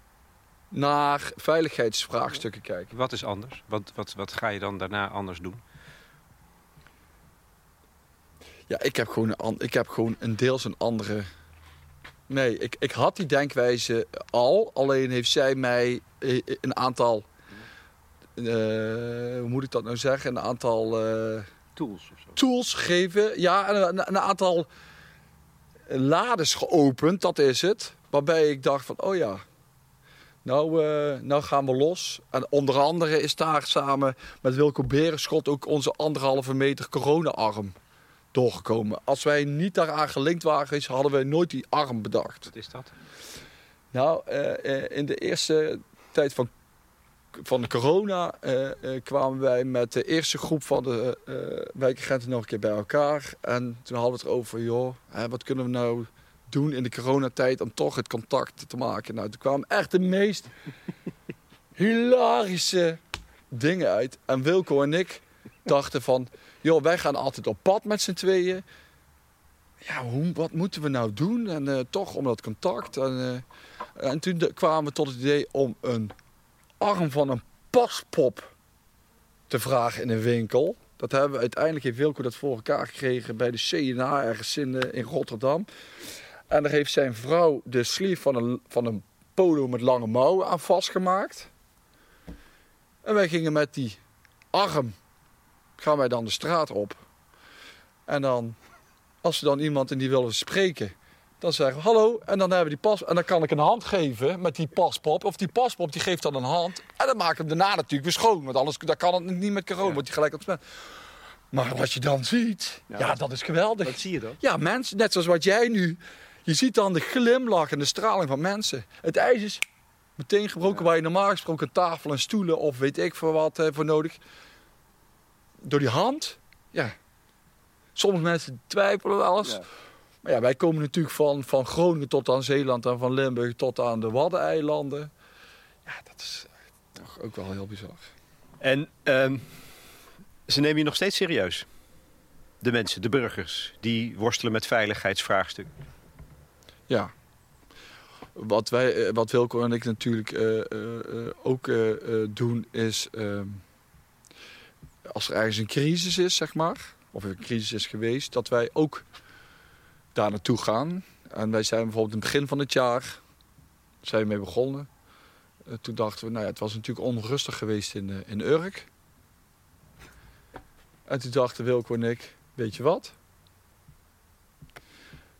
naar veiligheidsvraagstukken kijken. Wat is anders? Wat, wat, wat ga je dan daarna anders doen? Ja, ik heb gewoon een, ik heb gewoon een deels een andere... Nee, ik, ik had die denkwijze al, alleen heeft zij mij een aantal... Uh, hoe moet ik dat nou zeggen? Een aantal uh, tools, of zo. tools geven. Ja, een, een aantal lades geopend, dat is het. Waarbij ik dacht van, oh ja, nou, uh, nou gaan we los. En onder andere is daar samen met Wilco Berenschot ook onze anderhalve meter corona-arm doorgekomen. Als wij niet daaraan gelinkt waren geweest, hadden wij nooit die arm bedacht. Wat is dat? Nou, uh, in de eerste tijd van Van de corona eh, eh, kwamen wij met de eerste groep van de eh, wijkagenten nog een keer bij elkaar. En toen hadden we het erover, joh, hè, wat kunnen we nou doen in de coronatijd om toch het contact te maken? Nou, toen kwamen echt de meest hilarische dingen uit. En Wilco en ik dachten van, joh, wij gaan altijd op pad met z'n tweeën. Ja, hoe, wat moeten we nou doen? En eh, toch om dat contact. En, eh, en toen kwamen we tot het idee om een arm van een paspop te vragen in een winkel. Dat hebben we uiteindelijk, heeft Wilco dat voor elkaar gekregen bij de C N A ergens in, in Rotterdam. En daar heeft zijn vrouw de sleeve van een, van een polo met lange mouwen aan vastgemaakt. En wij gingen met die arm, gaan wij dan de straat op. En dan, als we dan iemand in die willen spreken, dan zeggen we hallo en dan hebben we die pas. En dan kan ik een hand geven met die paspop. Of die paspop die geeft dan een hand. En dan maak ik hem daarna natuurlijk weer schoon. Want anders dan kan het niet met corona. Ja. Want die gelijk op het... Maar wat je dan ziet, ja, ja, dat is geweldig. Dat zie je dan? Ja, mensen, net zoals wat jij nu. Je ziet dan de glimlach en de straling van mensen. Het ijs is meteen gebroken, waar je normaal gesproken tafel en stoelen of weet ik voor wat eh, voor nodig. Door die hand, ja. Sommige mensen twijfelen alles. Ja. Maar ja, wij komen natuurlijk van, van Groningen tot aan Zeeland en van Limburg tot aan de Waddeneilanden. Ja, dat is toch ook wel heel bizar. En um, ze nemen je nog steeds serieus? De mensen, de burgers, die worstelen met veiligheidsvraagstukken. Ja. Wat, wij, wat Wilco en ik natuurlijk uh, uh, ook uh, uh, doen is... Uh, als er ergens een crisis is, zeg maar... of een crisis is geweest, dat wij ook daar naartoe gaan. En wij zijn bijvoorbeeld in het begin van het jaar... zijn we mee begonnen. Uh, toen dachten we, nou ja, het was natuurlijk onrustig geweest in, uh, in Urk... En toen dachten Wilco en ik, weet je wat?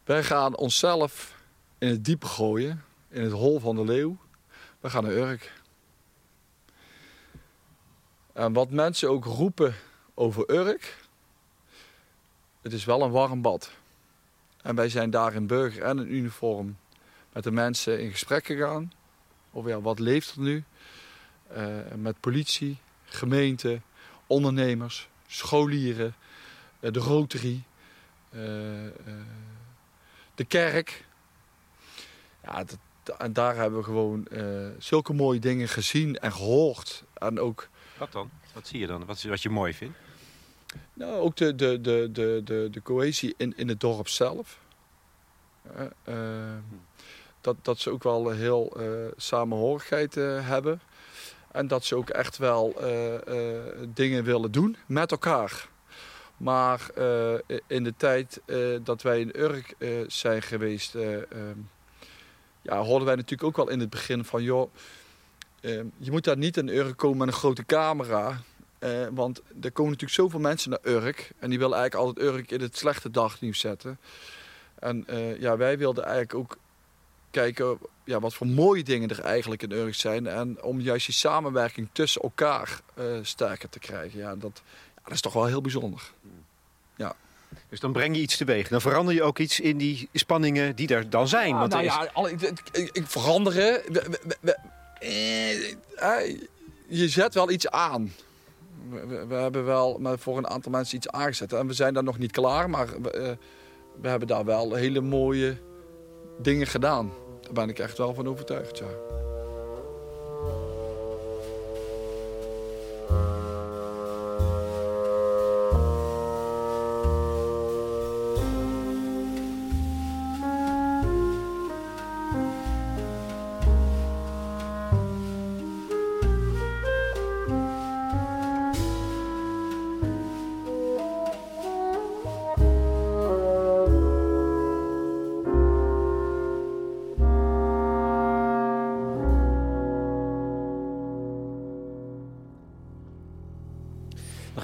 Wij gaan onszelf in het diepe gooien, in het hol van de leeuw. We gaan naar Urk. En wat mensen ook roepen over Urk, het is wel een warm bad. En wij zijn daar in burger en in uniform met de mensen in gesprek gegaan. Over ja, wat leeft er nu? Uh, met politie, gemeente, ondernemers... scholieren, de Rotary, de kerk. Ja, dat, en daar hebben we gewoon uh, zulke mooie dingen gezien en gehoord. En ook, wat dan? Wat zie je dan? Wat, wat je mooi vindt? Nou, ook de, de, de, de, de, de cohesie in, in het dorp zelf. Uh, uh, dat, dat ze ook wel heel uh, samenhorigheid uh, hebben... En dat ze ook echt wel uh, uh, dingen willen doen met elkaar. Maar uh, in de tijd uh, dat wij in Urk uh, zijn geweest... Uh, um, ja, hoorden wij natuurlijk ook wel in het begin van... joh, uh, je moet daar niet in Urk komen met een grote camera. Uh, want er komen natuurlijk zoveel mensen naar Urk. En die willen eigenlijk altijd Urk in het slechte dagnieuws zetten. En uh, ja, wij wilden eigenlijk ook... kijken ja, wat voor mooie dingen er eigenlijk in Urk zijn. En om juist die samenwerking tussen elkaar uh, sterker te krijgen. Ja dat, ja, dat is toch wel heel bijzonder. Ja. Dus dan breng je iets teweeg. Dan verander je ook iets in die spanningen die er dan zijn. Ah, want nou is... ja, al, ik, ik, ik veranderen... We, we, we, eh, je zet wel iets aan. We, we, we hebben wel maar voor een aantal mensen iets aangezet. En we zijn daar nog niet klaar, maar we, uh, we hebben daar wel hele mooie dingen gedaan. Daar ben ik echt wel van overtuigd, ja.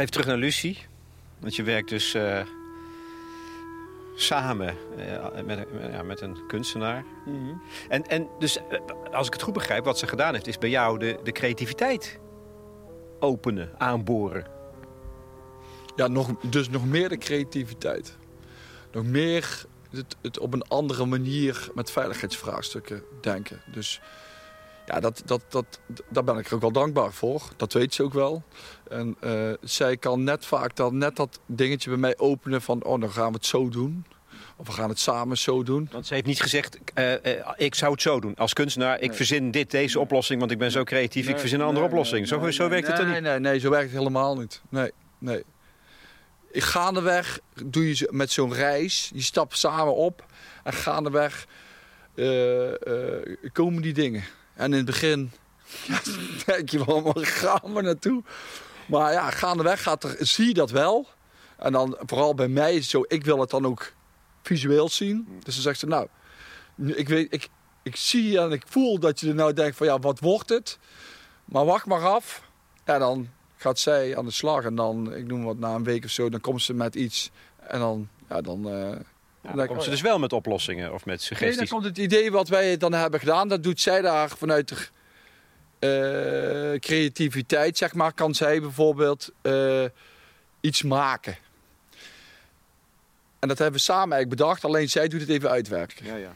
Even terug naar Lucie, want je werkt dus uh, samen uh, met, ja, met een kunstenaar. Mm-hmm. En, en dus, als ik het goed begrijp, wat ze gedaan heeft... is bij jou de, de creativiteit openen, aanboren. Ja, nog, dus nog meer de creativiteit. Nog meer het, het op een andere manier met veiligheidsvraagstukken denken. Dus... ja, dat, dat, dat, daar ben ik er ook wel dankbaar voor. Dat weet ze ook wel. En uh, zij kan net vaak dan net dat dingetje bij mij openen van... oh, dan gaan we het zo doen. Of we gaan het samen zo doen. Want ze heeft niet gezegd, uh, uh, ik zou het zo doen. Als kunstenaar, ik nee. verzin dit, deze nee. oplossing, want ik ben zo creatief. Nee, ik verzin een andere nee, oplossing. Nee, zo, nee, zo werkt nee, het dan niet? Nee, nee, zo werkt het helemaal niet. Nee, nee. Gaandeweg doe je met zo'n reis. Je stapt samen op. En gaandeweg uh, uh, komen die dingen... En in het begin ja, denk je wel, waar gaan we naartoe? Maar ja, gaandeweg gaat er, zie je dat wel. En dan vooral bij mij is het zo, ik wil het dan ook visueel zien. Dus dan zegt ze, nou, ik, weet, ik, ik zie en ik voel dat je er nou denkt van, ja, wat wordt het? Maar wacht maar af. En dan gaat zij aan de slag. En dan, ik noem wat, na een week of zo, dan komt ze met iets. En dan, ja, dan... Uh, Ja, dan komt ze dus wel met oplossingen of met suggesties. Nee, dan komt het idee wat wij dan hebben gedaan. Dat doet zij daar vanuit de uh, creativiteit, zeg maar. Kan zij bijvoorbeeld uh, iets maken. En dat hebben we samen eigenlijk bedacht. Alleen zij doet het even uitwerken. Ja, ja.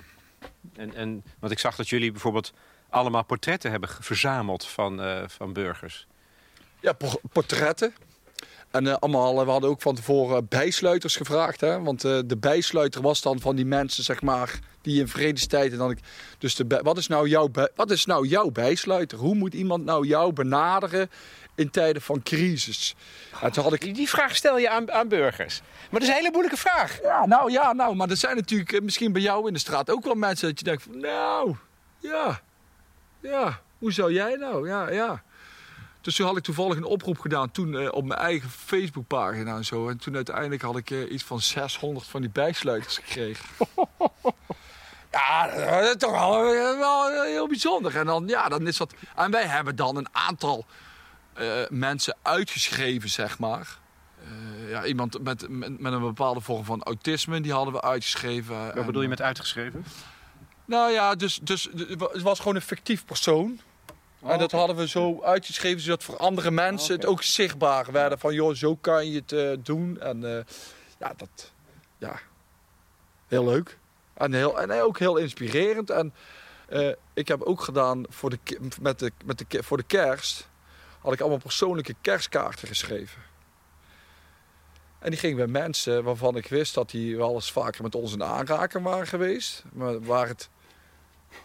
En, en, want ik zag dat jullie bijvoorbeeld allemaal portretten hebben verzameld van, uh, van burgers. Ja, por- portretten. En uh, allemaal, we hadden ook van tevoren bijsluiters gevraagd. Hè? Want uh, de bijsluiter was dan van die mensen, zeg maar, die in vredestijd... En dan ik, dus de bij, wat, is nou jouw bij, wat is nou jouw bijsluiter? Hoe moet iemand nou jou benaderen in tijden van crisis? En toen had ik... Die vraag stel je aan, aan burgers. Maar dat is een hele moeilijke vraag. Ja, nou, ja, nou, maar er zijn natuurlijk misschien bij jou in de straat ook wel mensen... dat je denkt van, nou, ja, ja, hoe zou jij nou, ja, ja. Dus toen had ik toevallig een oproep gedaan toen uh, op mijn eigen Facebookpagina en zo. En toen uiteindelijk had ik uh, iets van zeshonderd van die bijsluiters gekregen. Ja, dat is toch wel, wel heel bijzonder. En, dan, ja, dan is dat... en wij hebben dan een aantal uh, mensen uitgeschreven, zeg maar. Uh, ja, iemand met, met, met een bepaalde vorm van autisme, die hadden we uitgeschreven. Wat en, bedoel je met uitgeschreven? Nou ja, dus, dus het was gewoon een fictief persoon. Oh, en dat okay. hadden we zo uitgeschreven, zodat voor andere mensen oh, okay. het ook zichtbaar werden. Van, joh, zo kan je het uh, doen. En uh, ja, dat... Ja. Heel leuk. En, heel, en ook heel inspirerend. En uh, ik heb ook gedaan, voor de, met de, met de, voor de kerst... had ik allemaal persoonlijke kerstkaarten geschreven. En die gingen bij mensen waarvan ik wist dat die wel eens vaker met ons in aanraking waren geweest. Maar waar het...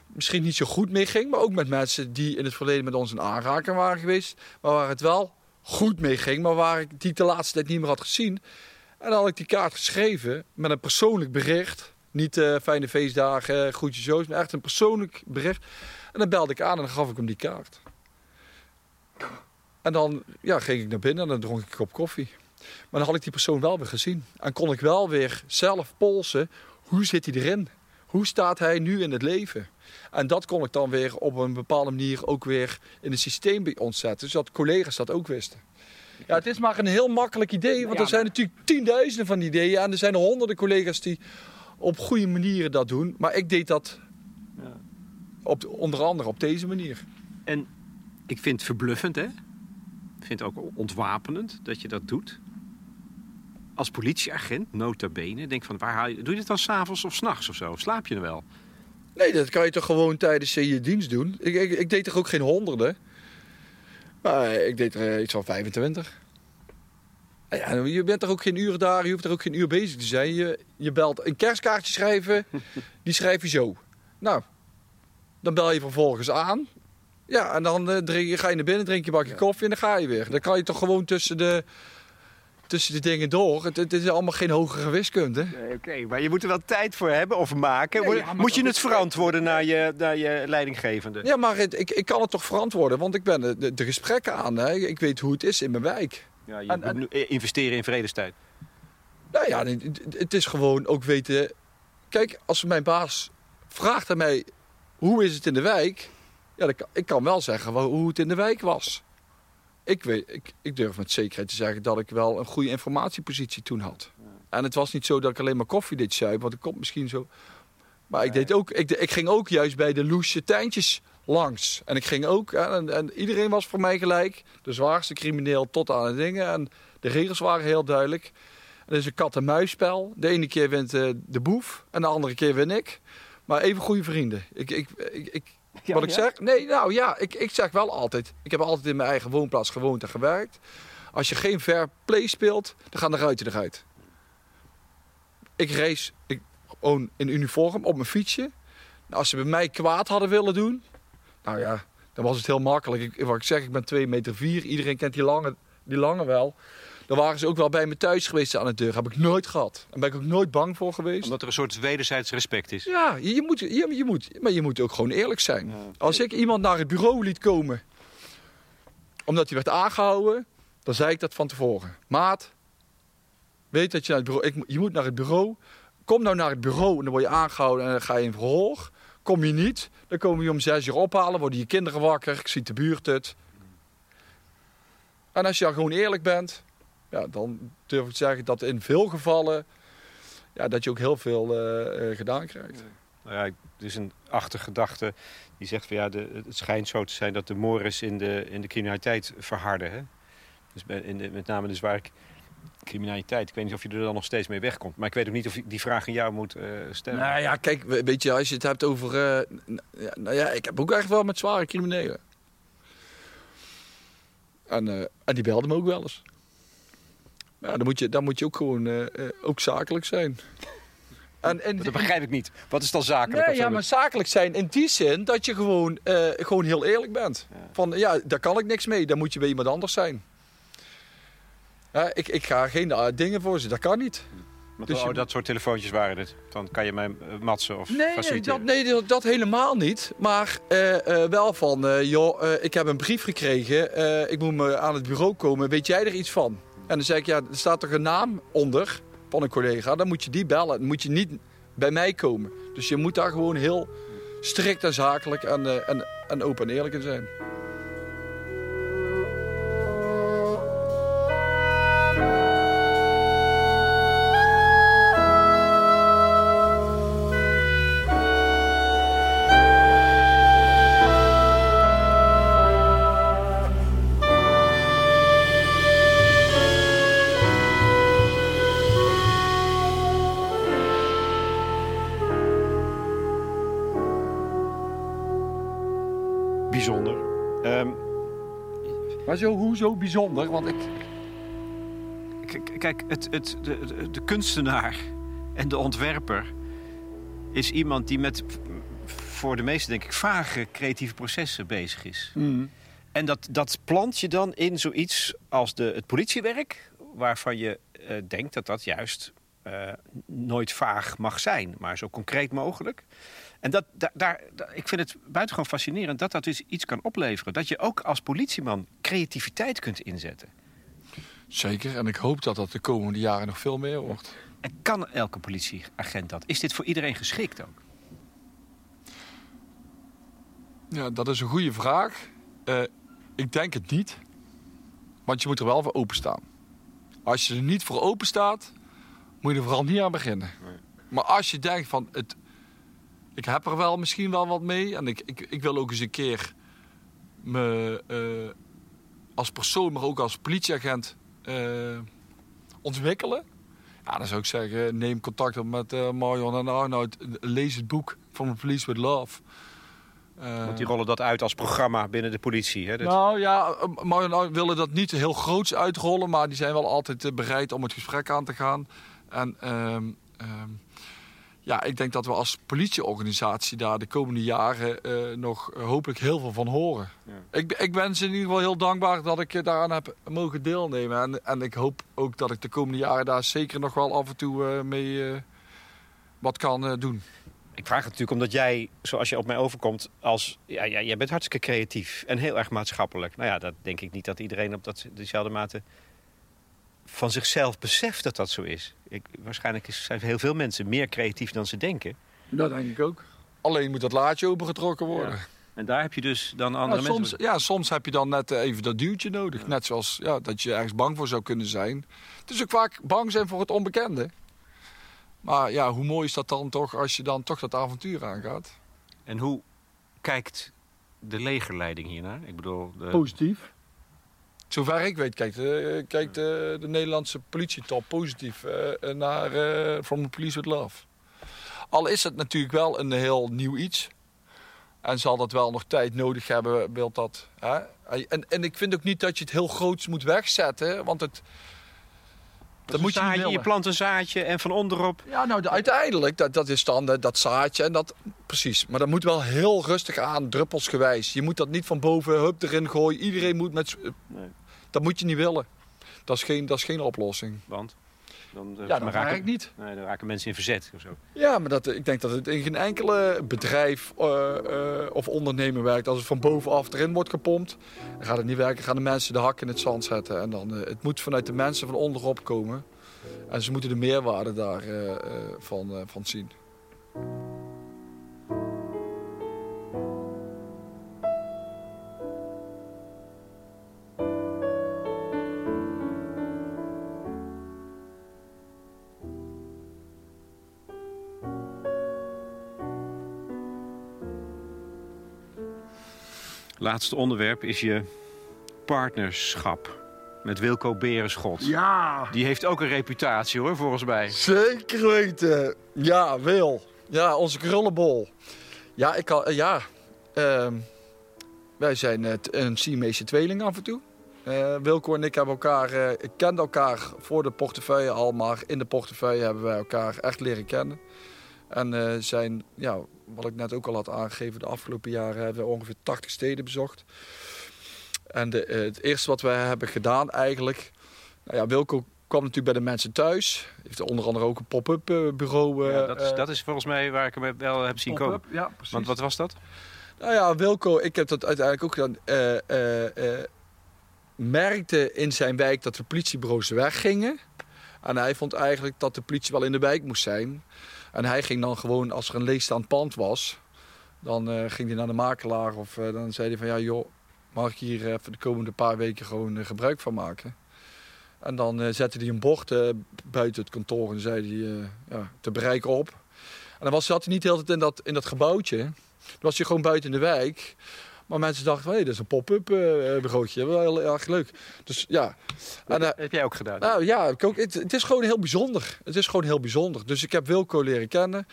misschien niet zo goed mee ging, maar ook met mensen die in het verleden met ons in aanraking waren geweest. Maar waar het wel goed mee ging, maar waar ik die de laatste tijd niet meer had gezien. En dan had ik die kaart geschreven met een persoonlijk bericht. Niet uh, fijne feestdagen, groetjes Joost, maar echt een persoonlijk bericht. En dan belde ik aan en dan gaf ik hem die kaart. En dan ja, ging ik naar binnen en dan dronk ik een kop koffie. Maar dan had ik die persoon wel weer gezien. En kon ik wel weer zelf polsen, hoe zit hij erin? Hoe staat hij nu in het leven? En dat kon ik dan weer op een bepaalde manier ook weer in het systeem bij ons zetten. Zodat collega's dat ook wisten. Ja, het is maar een heel makkelijk idee. Want er zijn natuurlijk tienduizenden van ideeën. En er zijn honderden collega's die op goede manieren dat doen. Maar ik deed dat op, onder andere op deze manier. En ik vind het verbluffend, hè? Ik vind het ook ontwapenend dat je dat doet. Als politieagent, nota bene, denk van, waar haal je... Doe je dit dan s'avonds of s'nachts of zo? Slaap je er wel? Nee, dat kan je toch gewoon tijdens je dienst doen? Ik, ik, ik deed toch ook geen honderden? Maar ik deed er iets van vijfentwintig. Ja, je bent toch ook geen uren daar, je hoeft er ook geen uur bezig te zijn. Je, je belt een kerstkaartje schrijven, die schrijf je zo. Nou, dan bel je vervolgens aan. Ja, en dan drink, ga je naar binnen, drink je een bakje koffie en dan ga je weer. Dan kan je toch gewoon tussen de... tussen de dingen door. Het, het is allemaal geen hogere wiskunde. Nee, oké, okay. Maar je moet er wel tijd voor hebben of maken. Nee, ja, moet je het verantwoorden naar je, naar je leidinggevende? Ja, maar het, ik, ik kan het toch verantwoorden, want ik ben de, de gesprekken aan. Hè. Ik weet hoe het is in mijn wijk. Ja, je en, en, investeren in vredestijd. Nou ja, het is gewoon ook weten... Kijk, als mijn baas vraagt aan mij... hoe is het in de wijk? Ja, dan, ik kan wel zeggen hoe het in de wijk was. Ik, weet, ik, ik durf met zekerheid te zeggen dat ik wel een goede informatiepositie toen had. Ja. En het was niet zo dat ik alleen maar koffie deed zuipen, want ik kon misschien zo... Maar nee. ik, deed ook, ik, ik ging ook juist bij de loesje tijntjes langs. En ik ging ook, en, en iedereen was voor mij gelijk. De zwaarste crimineel tot aan de dingen. En de regels waren heel duidelijk. Het is een kat-en-muisspel. De ene keer wint uh, de boef en de andere keer win ik. Maar even goede vrienden. Ik... ik, ik, ik Ja, wat ik ja? zeg? Nee, nou ja, ik, ik zeg wel altijd. Ik heb altijd in mijn eigen woonplaats gewoond en gewerkt. Als je geen fair play speelt, dan gaan de ruiten eruit. Ik race ik, in uniform op mijn fietsje. Nou, als ze bij mij kwaad hadden willen doen, nou ja, dan was het heel makkelijk. Ik, wat ik zeg, ik ben twee meter vier. Iedereen kent die lange, die lange wel. Dan waren ze ook wel bij me thuis geweest aan de deur. Heb ik nooit gehad. En ben ik ook nooit bang voor geweest. Omdat er een soort wederzijds respect is. Ja, je moet, je, je moet, maar je moet ook gewoon eerlijk zijn. Ja. Als ik iemand naar het bureau liet komen... omdat hij werd aangehouden... dan zei ik dat van tevoren. Maat, weet dat je naar het bureau... Ik, je moet naar het bureau. Kom nou naar het bureau en dan word je aangehouden... en dan ga je in verhoor. Kom je niet, dan komen we je om zes uur ophalen... worden je kinderen wakker, ik zie de buurt het. En als je gewoon eerlijk bent... Ja, dan durf ik te zeggen dat in veel gevallen... Ja, dat je ook heel veel uh, gedaan krijgt. Nou ja, er is een achtergedachte die zegt... van ja, de, het schijnt zo te zijn dat de mores in de, in de criminaliteit verharden. Hè? Dus in de, met name de zware criminaliteit. Ik weet niet of je er dan nog steeds mee wegkomt. Maar ik weet ook niet of je die vraag aan jou moet uh, stellen. Nou ja, kijk, weet je, als je het hebt over... Uh, nou ja, ik heb ook echt wel met zware criminelen. En, uh, en die belden me ook wel eens. Ja, dan moet je, dan moet je ook gewoon uh, uh, ook zakelijk zijn. En, en, dat begrijp ik niet. Wat is dan zakelijk? Nee, ja, maar zakelijk zijn in die zin dat je gewoon, uh, gewoon heel eerlijk bent. Ja. Van ja, daar kan ik niks mee. Dan moet je bij iemand anders zijn. Ja, ik, ik ga geen uh, dingen voor ze. Dat kan niet. Maar dus oh, je... dat soort telefoontjes waren dit? Dan kan je mij matsen of nee, faciliteren? Nee, dat, nee, dat helemaal niet. Maar uh, uh, wel van, uh, joh, uh, ik heb een brief gekregen. Uh, ik moet me aan het bureau komen. Weet jij er iets van? En dan zeg ik, ja, er staat toch een naam onder... van een collega, dan moet je die bellen. Dan moet je niet bij mij komen. Dus je moet daar gewoon heel strikt en zakelijk en, uh, en, en open en eerlijk in zijn. Bijzonder. Um, maar zo, hoezo bijzonder? Want ik... K- kijk, het, het, de, de kunstenaar en de ontwerper is iemand die met, voor de meesten denk ik, vage creatieve processen bezig is. Mm. En dat, dat plant je dan in zoiets als de, het politiewerk, waarvan je uh, denkt dat dat juist uh, nooit vaag mag zijn, maar zo concreet mogelijk. En dat, daar, daar, ik vind het buitengewoon fascinerend dat dat dus iets kan opleveren. Dat je ook als politieman creativiteit kunt inzetten. Zeker, en ik hoop dat dat de komende jaren nog veel meer wordt. En kan elke politieagent dat? Is dit voor iedereen geschikt ook? Ja, dat is een goede vraag. Uh, ik denk het niet. Want je moet er wel voor openstaan. Als je er niet voor openstaat, moet je er vooral niet aan beginnen. Nee. Maar als je denkt van... het ik heb er wel misschien wel wat mee. En ik, ik, ik wil ook eens een keer me uh, als persoon, maar ook als politieagent uh, ontwikkelen. Ja, dan zou ik zeggen, neem contact op met uh, Marion en Arnoud. Lees het boek From Police with Love. Uh, Want die rollen dat uit als programma binnen de politie, hè? Dat... Nou ja, Marion en Arnoud willen dat niet heel groots uitrollen. Maar die zijn wel altijd bereid om het gesprek aan te gaan. En... Uh, uh, ja, ik denk dat we als politieorganisatie daar de komende jaren uh, nog uh, hopelijk heel veel van horen. Ja. Ik, ik ben ze in ieder geval heel dankbaar dat ik daaraan heb mogen deelnemen. En, en ik hoop ook dat ik de komende jaren daar zeker nog wel af en toe uh, mee uh, wat kan uh, doen. Ik vraag het natuurlijk omdat jij, zoals je op mij overkomt, als ja, ja, jij bent hartstikke creatief en heel erg maatschappelijk. Nou ja, dat denk ik niet dat iedereen op dat, dezelfde mate... van zichzelf beseft dat dat zo is. Ik, waarschijnlijk zijn heel veel mensen meer creatief dan ze denken. Dat denk ik ook. Alleen moet dat laadje opengetrokken worden. Ja. En daar heb je dus dan andere ja, soms, mensen... Ja, soms heb je dan net even dat duwtje nodig. Ja. Net zoals ja, dat je ergens bang voor zou kunnen zijn. Het is ook vaak bang zijn voor het onbekende. Maar ja, hoe mooi is dat dan toch als je dan toch dat avontuur aangaat? En hoe kijkt de legerleiding hiernaar? Ik bedoel... De... Positief. Zover ik weet, kijkt, uh, kijkt uh, de Nederlandse politietop positief uh, naar uh, From Police with Love. Al is het natuurlijk wel een heel nieuw iets. En zal dat wel nog tijd nodig hebben, wil dat. Hè? En, en ik vind ook niet dat je het heel groots moet wegzetten, want het... Dat moet je, zaadje, je plant een zaadje en van onderop... Ja, nou, de, uiteindelijk, dat, dat is dan dat zaadje en dat... Precies, maar dat moet wel heel rustig aan, druppelsgewijs. Je moet dat niet van boven, hup, erin gooien. Iedereen moet met... Nee. Dat moet je niet willen. Dat is geen, dat is geen oplossing. Want? Dan, uh, ja, dat raak ik niet. Nee, dan raken mensen in verzet of zo. Ja, maar dat, ik denk dat het in geen enkele bedrijf uh, uh, of ondernemer werkt. Als het van bovenaf erin wordt gepompt, dan gaat het niet werken. Dan gaan de mensen de hak in het zand zetten. En dan, uh, het moet vanuit de mensen van onderop komen. En ze moeten de meerwaarde daarvan uh, uh, uh, zien. Laatste onderwerp is je partnerschap. Met Wilco Berenschot. Ja! Die heeft ook een reputatie hoor, volgens mij. Zeker weten. Ja, Wil. Ja, onze krullenbol. Ja, ik kan... Ja. Uh, wij zijn een Siamese tweeling af en toe. Uh, Wilco en ik hebben elkaar... Uh, ik kende elkaar voor de portefeuille al, maar in de portefeuille hebben wij elkaar echt leren kennen. En uh, zijn, ja, wat ik net ook al had aangegeven, de afgelopen jaren hebben we ongeveer tachtig steden bezocht. En de, uh, het eerste wat wij hebben gedaan eigenlijk... Nou ja, Wilco kwam natuurlijk bij de mensen thuis. Heeft onder andere ook een pop-up uh, bureau. Uh, ja, dat, is, dat is volgens mij waar ik hem wel heb zien komen. Ja, precies. Want wat was dat? Nou ja, Wilco, ik heb dat uiteindelijk ook gedaan... Uh, uh, uh, merkte in zijn wijk dat de politiebureaus weggingen. En hij vond eigenlijk dat de politie wel in de wijk moest zijn. En hij ging dan gewoon, als er een leegstaand pand was... dan uh, ging hij naar de makelaar of uh, dan zei hij van... ja joh, mag ik hier uh, voor de komende paar weken gewoon uh, gebruik van maken? En dan uh, zette hij een bord uh, buiten het kantoor en zei hij uh, ja, te bereiken op. En dan was, zat hij niet de hele tijd in dat, in dat gebouwtje. Dan was hij gewoon buiten de wijk... Maar mensen dachten, hé, hey, dat is een pop-up uh, bureautje. Dat is wel heel erg leuk. Dus ja. En, uh, heb jij ook gedaan? Nou ja, ik ook, het, het is gewoon heel bijzonder. Het is gewoon heel bijzonder. Dus ik heb Wilco leren kennen.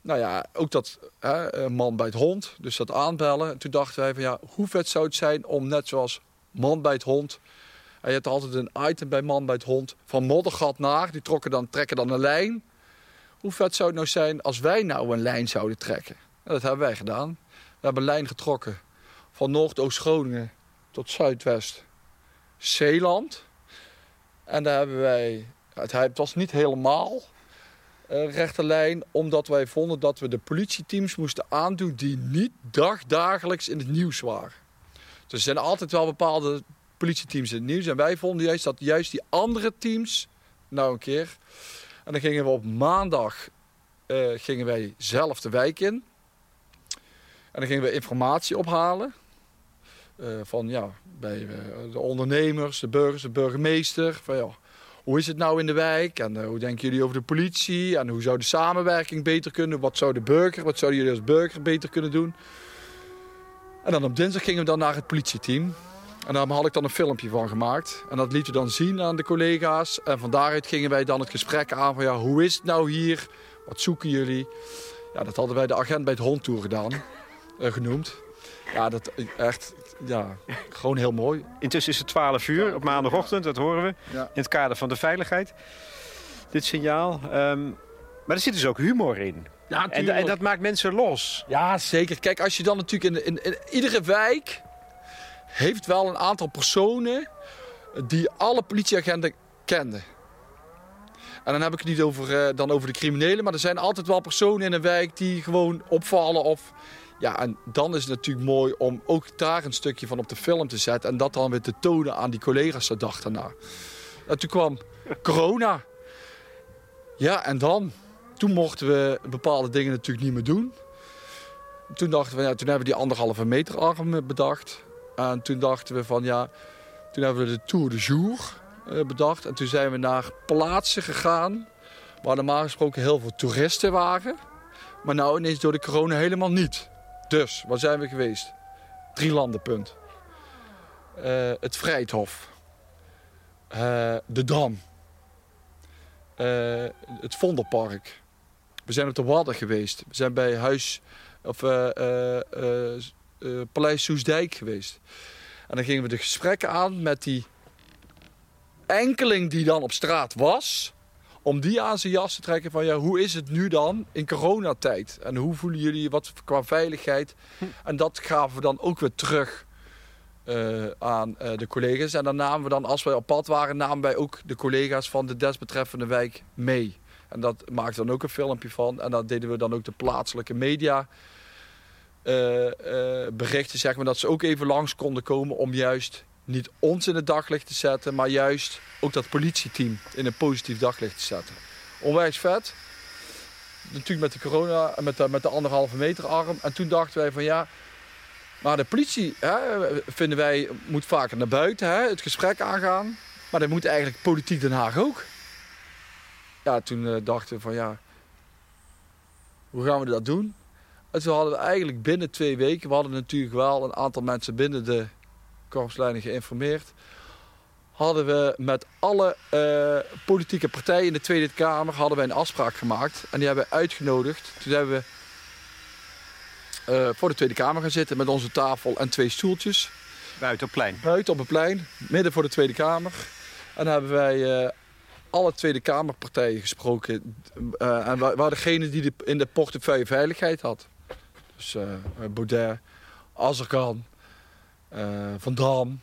Nou ja, ook dat hè, man bij het hond. Dus dat aanbellen. En toen dachten wij van ja, hoe vet zou het zijn om net zoals man bij het hond... En je hebt altijd een item bij man bij het hond. Van moddergat naar. Die trokken dan, trekken dan een lijn. Hoe vet zou het nou zijn als wij nou een lijn zouden trekken? Nou, dat hebben wij gedaan. We hebben een lijn getrokken. Van Noordoost-Groningen tot Zuidwest Zeeland. En daar hebben wij... Het was niet helemaal een rechte lijn... omdat wij vonden dat we de politieteams moesten aandoen... die niet dagdagelijks in het nieuws waren. Dus er zijn altijd wel bepaalde politieteams in het nieuws. En wij vonden juist dat juist die andere teams... Nou een keer. En dan gingen we op maandag uh, gingen wij zelf de wijk in. En dan gingen we informatie ophalen. Uh, van ja, bij uh, de ondernemers, de burgers, de burgemeester. Van ja, hoe is het nou in de wijk? En uh, hoe denken jullie over de politie? En hoe zou de samenwerking beter kunnen? Wat zou de burger, wat zouden jullie als burger beter kunnen doen? En dan op dinsdag gingen we dan naar het politieteam. En daar had ik dan een filmpje van gemaakt. En dat lieten we dan zien aan de collega's. En van daaruit gingen wij dan het gesprek aan van ja, hoe is het nou hier? Wat zoeken jullie? Ja, dat hadden wij de agent bij het hond toe gedaan. Uh, genoemd. Ja, dat echt, ja, gewoon heel mooi. Intussen is het twaalf uur op maandagochtend, dat horen we. Ja. In het kader van de veiligheid. Dit signaal. Um, maar er zit dus ook humor in. Ja, en, en dat maakt mensen los. Ja, zeker. Kijk, als je dan natuurlijk in, in, in iedere wijk heeft wel een aantal personen die alle politieagenten kenden. En dan heb ik het niet over, uh, dan over de criminelen, maar er zijn altijd wel personen in een wijk die gewoon opvallen of... Ja, en dan is het natuurlijk mooi om ook daar een stukje van op de film te zetten... en dat dan weer te tonen aan die collega's de dag daarna. En toen kwam corona. Ja, en dan? Toen mochten we bepaalde dingen natuurlijk niet meer doen. Toen dachten we, ja, toen hebben we die anderhalve meter arm bedacht. En toen dachten we van, ja, toen hebben we de Tour de Jour bedacht. En toen zijn we naar plaatsen gegaan waar normaal gesproken heel veel toeristen waren. Maar nou ineens door de corona helemaal niet. Dus, waar zijn we geweest? Drielandenpunt. Uh, het Vrijthof. Uh, de Dam. Uh, het Vondelpark. We zijn op de Wadden geweest. We zijn bij huis, of, uh, uh, uh, uh, Paleis Soesdijk geweest. En dan gingen we de gesprekken aan met die enkeling die dan op straat was... om die aan zijn jas te trekken van ja, hoe is het nu dan in coronatijd? En hoe voelen jullie wat qua veiligheid? En dat gaven we dan ook weer terug uh, aan uh, de collega's. En dan namen we dan, als wij op pad waren, namen wij ook de collega's van de desbetreffende wijk mee. En dat maakte dan ook een filmpje van. En dat deden we dan ook de plaatselijke media uh, uh, berichten, zeg maar, dat ze ook even langs konden komen om juist... niet ons in het daglicht te zetten, maar juist ook dat politieteam in een positief daglicht te zetten. Onwijs vet. Natuurlijk met de corona en met de, met de anderhalve meter arm. En toen dachten wij van ja, maar de politie, hè, vinden wij, moet vaker naar buiten, hè, het gesprek aangaan. Maar dat moet eigenlijk politiek Den Haag ook. Ja, toen uh, dachten we van ja, hoe gaan we dat doen? En toen hadden we eigenlijk binnen twee weken, we hadden natuurlijk wel een aantal mensen binnen de... korpsleiding geïnformeerd, hadden we met alle uh, politieke partijen in de Tweede Kamer hadden wij een afspraak gemaakt. En die hebben we uitgenodigd. Toen hebben we uh, voor de Tweede Kamer gaan zitten met onze tafel en twee stoeltjes. Buiten op het plein? Buiten op het plein, midden voor de Tweede Kamer. En dan hebben wij uh, alle Tweede Kamerpartijen gesproken. Uh, en we waren degene die de, in de portefeuille veiligheid had. Dus uh, Baudet, Azarkan, uh, Van Dam,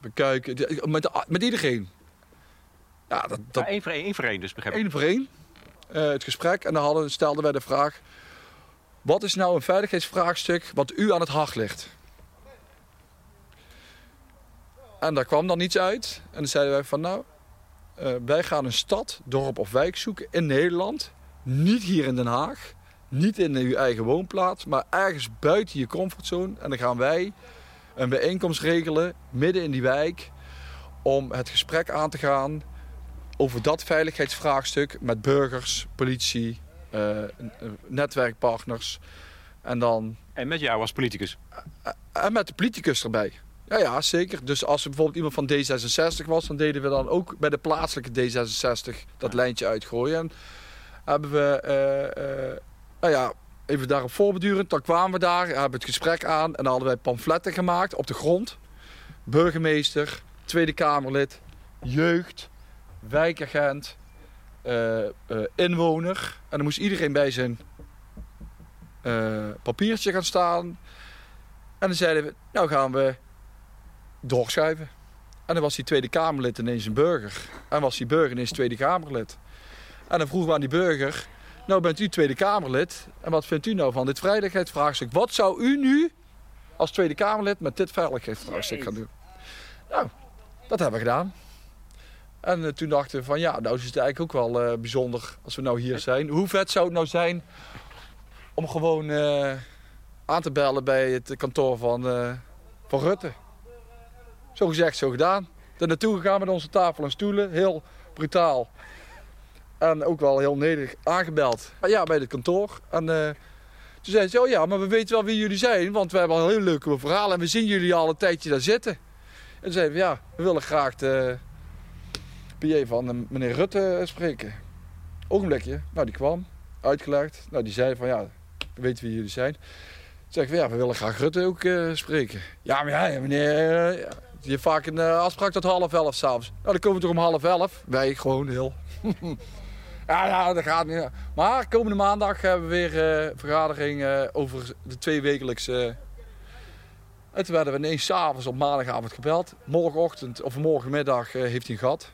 Bekuiken, met, met iedereen. Ja, dat, dat... Ja, één voor één, één voor één dus, begrijp ik. Eén voor één, uh, het gesprek. En dan hadden, stelden wij de vraag, wat is nou een veiligheidsvraagstuk wat u aan het hart ligt? En daar kwam dan niets uit. En dan zeiden wij van, nou, uh, wij gaan een stad, dorp of wijk zoeken in Nederland. Niet hier in Den Haag. Niet in uw eigen woonplaats, maar ergens buiten je comfortzone. En dan gaan wij een bijeenkomst regelen, midden in die wijk, om het gesprek aan te gaan over dat veiligheidsvraagstuk met burgers, politie, uh, netwerkpartners. En dan... En met jou als politicus? En met de politicus erbij. Ja, ja, zeker. Dus als er bijvoorbeeld iemand van D zesenzestig was, dan deden we dan ook bij de plaatselijke D zesenzestig dat lijntje uitgooien. En hebben we... Uh, uh, Nou ja, even daarop voorbedurend. Dan kwamen we daar, hebben het gesprek aan... en dan hadden wij pamfletten gemaakt op de grond. Burgemeester, Tweede Kamerlid, jeugd, wijkagent, uh, uh, inwoner. En dan moest iedereen bij zijn uh, papiertje gaan staan. En dan zeiden we, nou gaan we doorschuiven. En dan was die Tweede Kamerlid ineens een burger. En was die burger ineens Tweede Kamerlid. En dan vroegen we aan die burger... Nou bent u Tweede Kamerlid en wat vindt u nou van dit veiligheidsvraagstuk? Wat zou u nu als Tweede Kamerlid met dit veiligheidsvraagstuk gaan doen? Nou, dat hebben we gedaan. En uh, toen dachten we van ja, nou is het eigenlijk ook wel uh, bijzonder als we nou hier zijn. Hoe vet zou het nou zijn om gewoon uh, aan te bellen bij het kantoor van, uh, van Rutte? Zo gezegd, zo gedaan. Daar naartoe gegaan met onze tafel en stoelen, heel brutaal. En ook wel heel nederig aangebeld. Maar ja, bij het kantoor. En uh, toen zeiden ze, oh ja, maar we weten wel wie jullie zijn. Want we hebben al een heel leuke verhalen. En we zien jullie al een tijdje daar zitten. En toen zeiden we, ja, we willen graag de P A van uh, meneer Rutte spreken. Ogenblikje. Nou, die kwam. Uitgelegd. Nou, die zei van, ja, we weten wie jullie zijn. Toen zeiden we, ja, we willen graag Rutte ook uh, spreken. Ja, maar ja, meneer... Uh, ja. Je hebt vaak een uh, afspraak tot half elf s'avonds. Nou, dan komen we toch om half elf. Wij gewoon heel... Ja, ja, dat gaat niet. Maar komende maandag hebben we weer uh, vergadering uh, over de twee wekelijkse. Uh... En toen werden we ineens 's avonds op maandagavond gebeld. Morgenochtend of morgenmiddag uh, heeft hij een gat.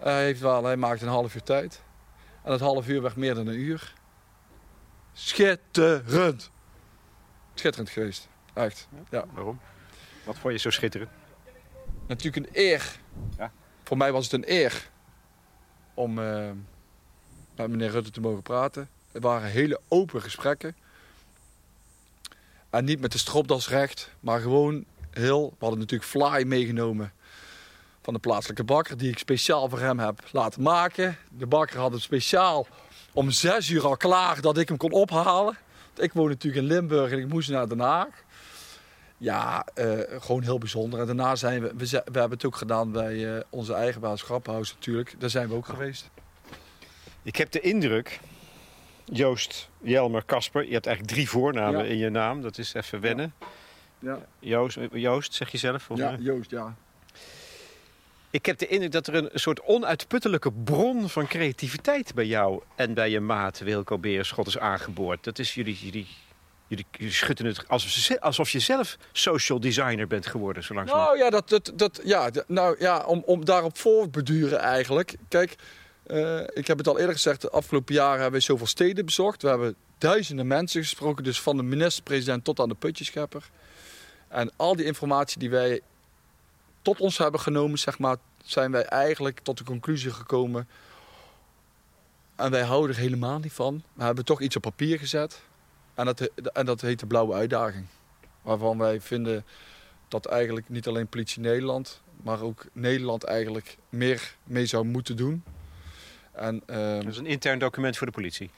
Uh, heeft wel, hij maakt een half uur tijd. En dat half uur werd meer dan een uur. Schitterend. Schitterend geweest. Echt. Ja. Waarom? Wat vond je zo schitterend? Natuurlijk een eer. Ja. Voor mij was het een eer. Om uh, met meneer Rutte te mogen praten. Het waren hele open gesprekken. En niet met de stropdas recht, maar gewoon heel... We hadden natuurlijk fly meegenomen van de plaatselijke bakker... die ik speciaal voor hem heb laten maken. De bakker had hem speciaal om zes uur al klaar dat ik hem kon ophalen. Want ik woon natuurlijk in Limburg en ik moest naar Den Haag. Ja, uh, gewoon heel bijzonder. En daarna zijn we... We, we hebben het ook gedaan bij uh, onze eigen baas Grappenhuis natuurlijk. Daar zijn we ook geweest. Ik heb de indruk... Joost Jelmer Kasper. Je hebt eigenlijk drie voornamen ja. in je naam. Dat is even wennen. Ja. Ja. Joost, Joost, zeg je zelf? Ja, mij? Joost, ja. Ik heb de indruk dat er een soort onuitputtelijke bron van creativiteit... bij jou en bij je maat Wilco Berenschot is aangeboord. Dat is jullie... jullie... Jullie schudden het alsof je zelf social designer bent geworden. Zo langzamerhand. Nou ja, dat, dat, dat, ja, nou, ja om, om daarop voortbeduren eigenlijk. Kijk, uh, ik heb het al eerder gezegd. De afgelopen jaren hebben we zoveel steden bezocht. We hebben duizenden mensen gesproken. Dus van de minister-president tot aan de putjeschepper. En al die informatie die wij tot ons hebben genomen... zeg maar, zijn wij eigenlijk tot de conclusie gekomen. En wij houden er helemaal niet van. We hebben toch iets op papier gezet... En dat, en dat heet de Blauwe Uitdaging. Waarvan wij vinden dat eigenlijk niet alleen politie Nederland... maar ook Nederland eigenlijk meer mee zou moeten doen. En, uh, dat is een intern document voor de politie?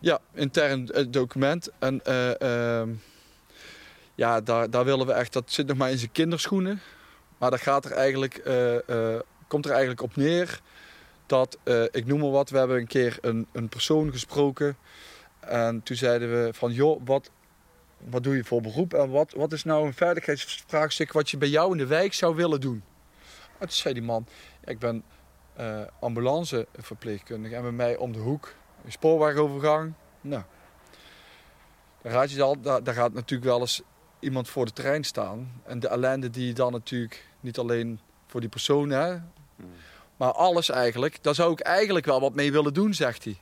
Ja, intern uh, document. En uh, uh, ja, daar, daar willen we echt... Dat zit nog maar in zijn kinderschoenen. Maar dat gaat er eigenlijk, uh, uh, komt er eigenlijk op neer dat, uh, ik noem maar wat, we hebben een keer een, een persoon gesproken. En toen zeiden we van, joh, wat, wat doe je voor beroep? En wat, wat is nou een veiligheidsvraagstuk wat je bij jou in de wijk zou willen doen? En toen zei die man, ik ben uh, ambulanceverpleegkundige en bij mij om de hoek een spoorwegovergang. Nou, dan raad je al, daar, daar gaat natuurlijk wel eens iemand voor de trein staan. En de ellende die je dan natuurlijk, niet alleen voor die persoon, hè, mm. maar alles eigenlijk. Daar zou ik eigenlijk wel wat mee willen doen, zegt hij.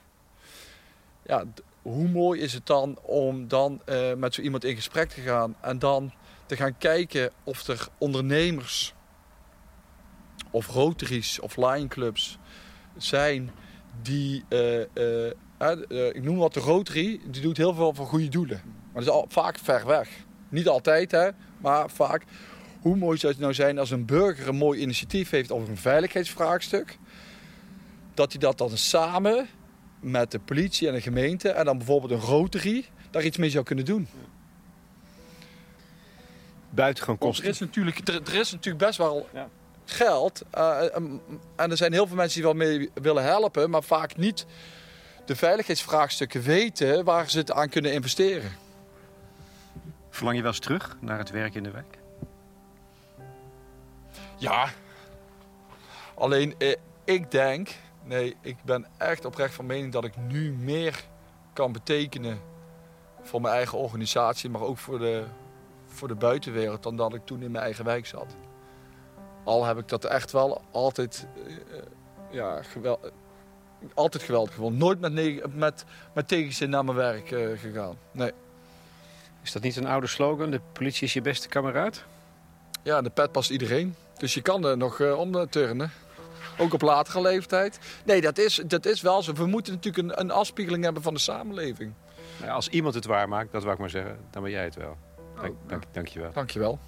Ja, d- hoe mooi is het dan om dan uh, met zo iemand in gesprek te gaan en dan te gaan kijken of er ondernemers of rotaries of lion-clubs zijn die, uh, uh, uh, uh, ik noem wat de Rotary, die doet heel veel voor goede doelen. Maar dat is al, vaak ver weg. Niet altijd, hè, maar vaak. Hoe mooi zou het nou zijn als een burger een mooi initiatief heeft over een veiligheidsvraagstuk, dat hij dat dan samen met de politie en de gemeente en dan bijvoorbeeld een Rotary daar iets mee zou kunnen doen. Buitengewoon kosten. Er is natuurlijk, er, er is natuurlijk best wel... Ja. Geld. Uh, um, en er zijn heel veel mensen die wel mee willen helpen, maar vaak niet de veiligheidsvraagstukken weten waar ze het aan kunnen investeren. Verlang je wel eens terug naar het werk in de wijk? Ja. Alleen eh, ik denk, nee, ik ben echt oprecht van mening dat ik nu meer kan betekenen voor mijn eigen organisatie, maar ook voor de, voor de buitenwereld, dan dat ik toen in mijn eigen wijk zat. Al heb ik dat echt wel altijd, uh, ja, gewel, altijd geweldig gevonden. Nooit met, nege, met, met tegenzin naar mijn werk uh, gegaan. Nee. Is dat niet een oude slogan? De politie is je beste kameraad? Ja, de pet past iedereen. Dus je kan er nog uh, om turnen. Ook op latere leeftijd. Nee, dat is, dat is wel zo. We moeten natuurlijk een, een afspiegeling hebben van de samenleving. Nou, als iemand het waar maakt, dat wou ik maar zeggen, dan ben jij het wel. Dank, oh, dank, dank je wel. Dank je wel.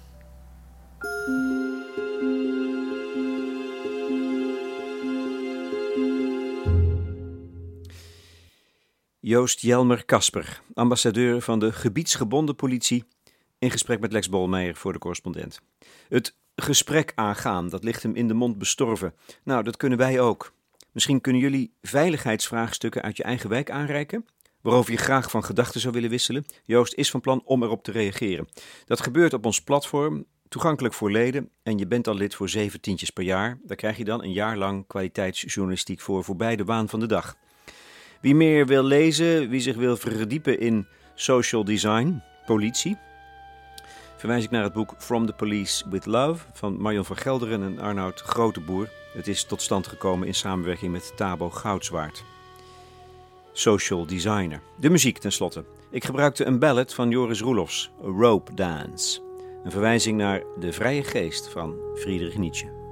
Joost Jelmer Kasper, ambassadeur van de gebiedsgebonden politie, in gesprek met Lex Bolmeijer voor de Correspondent. Het gesprek aangaan, dat ligt hem in de mond bestorven. Nou, dat kunnen wij ook. Misschien kunnen jullie veiligheidsvraagstukken uit je eigen wijk aanreiken, waarover je graag van gedachten zou willen wisselen. Joost is van plan om erop te reageren. Dat gebeurt op ons platform, toegankelijk voor leden, en je bent al lid voor zeven tientjes per jaar. Daar krijg je dan een jaar lang kwaliteitsjournalistiek voor voorbij de waan van de dag. Wie meer wil lezen, wie zich wil verdiepen in social design, politie, verwijs ik naar het boek From Police with Love van Marion van Gelderen en Arnoud Groteboer. Het is tot stand gekomen in samenwerking met Tabo Goudzwaard. Social designer. De muziek tenslotte. Ik gebruikte een ballad van Joris Roelofs, A Rope Dance. Een verwijzing naar De Vrije Geest van Friedrich Nietzsche.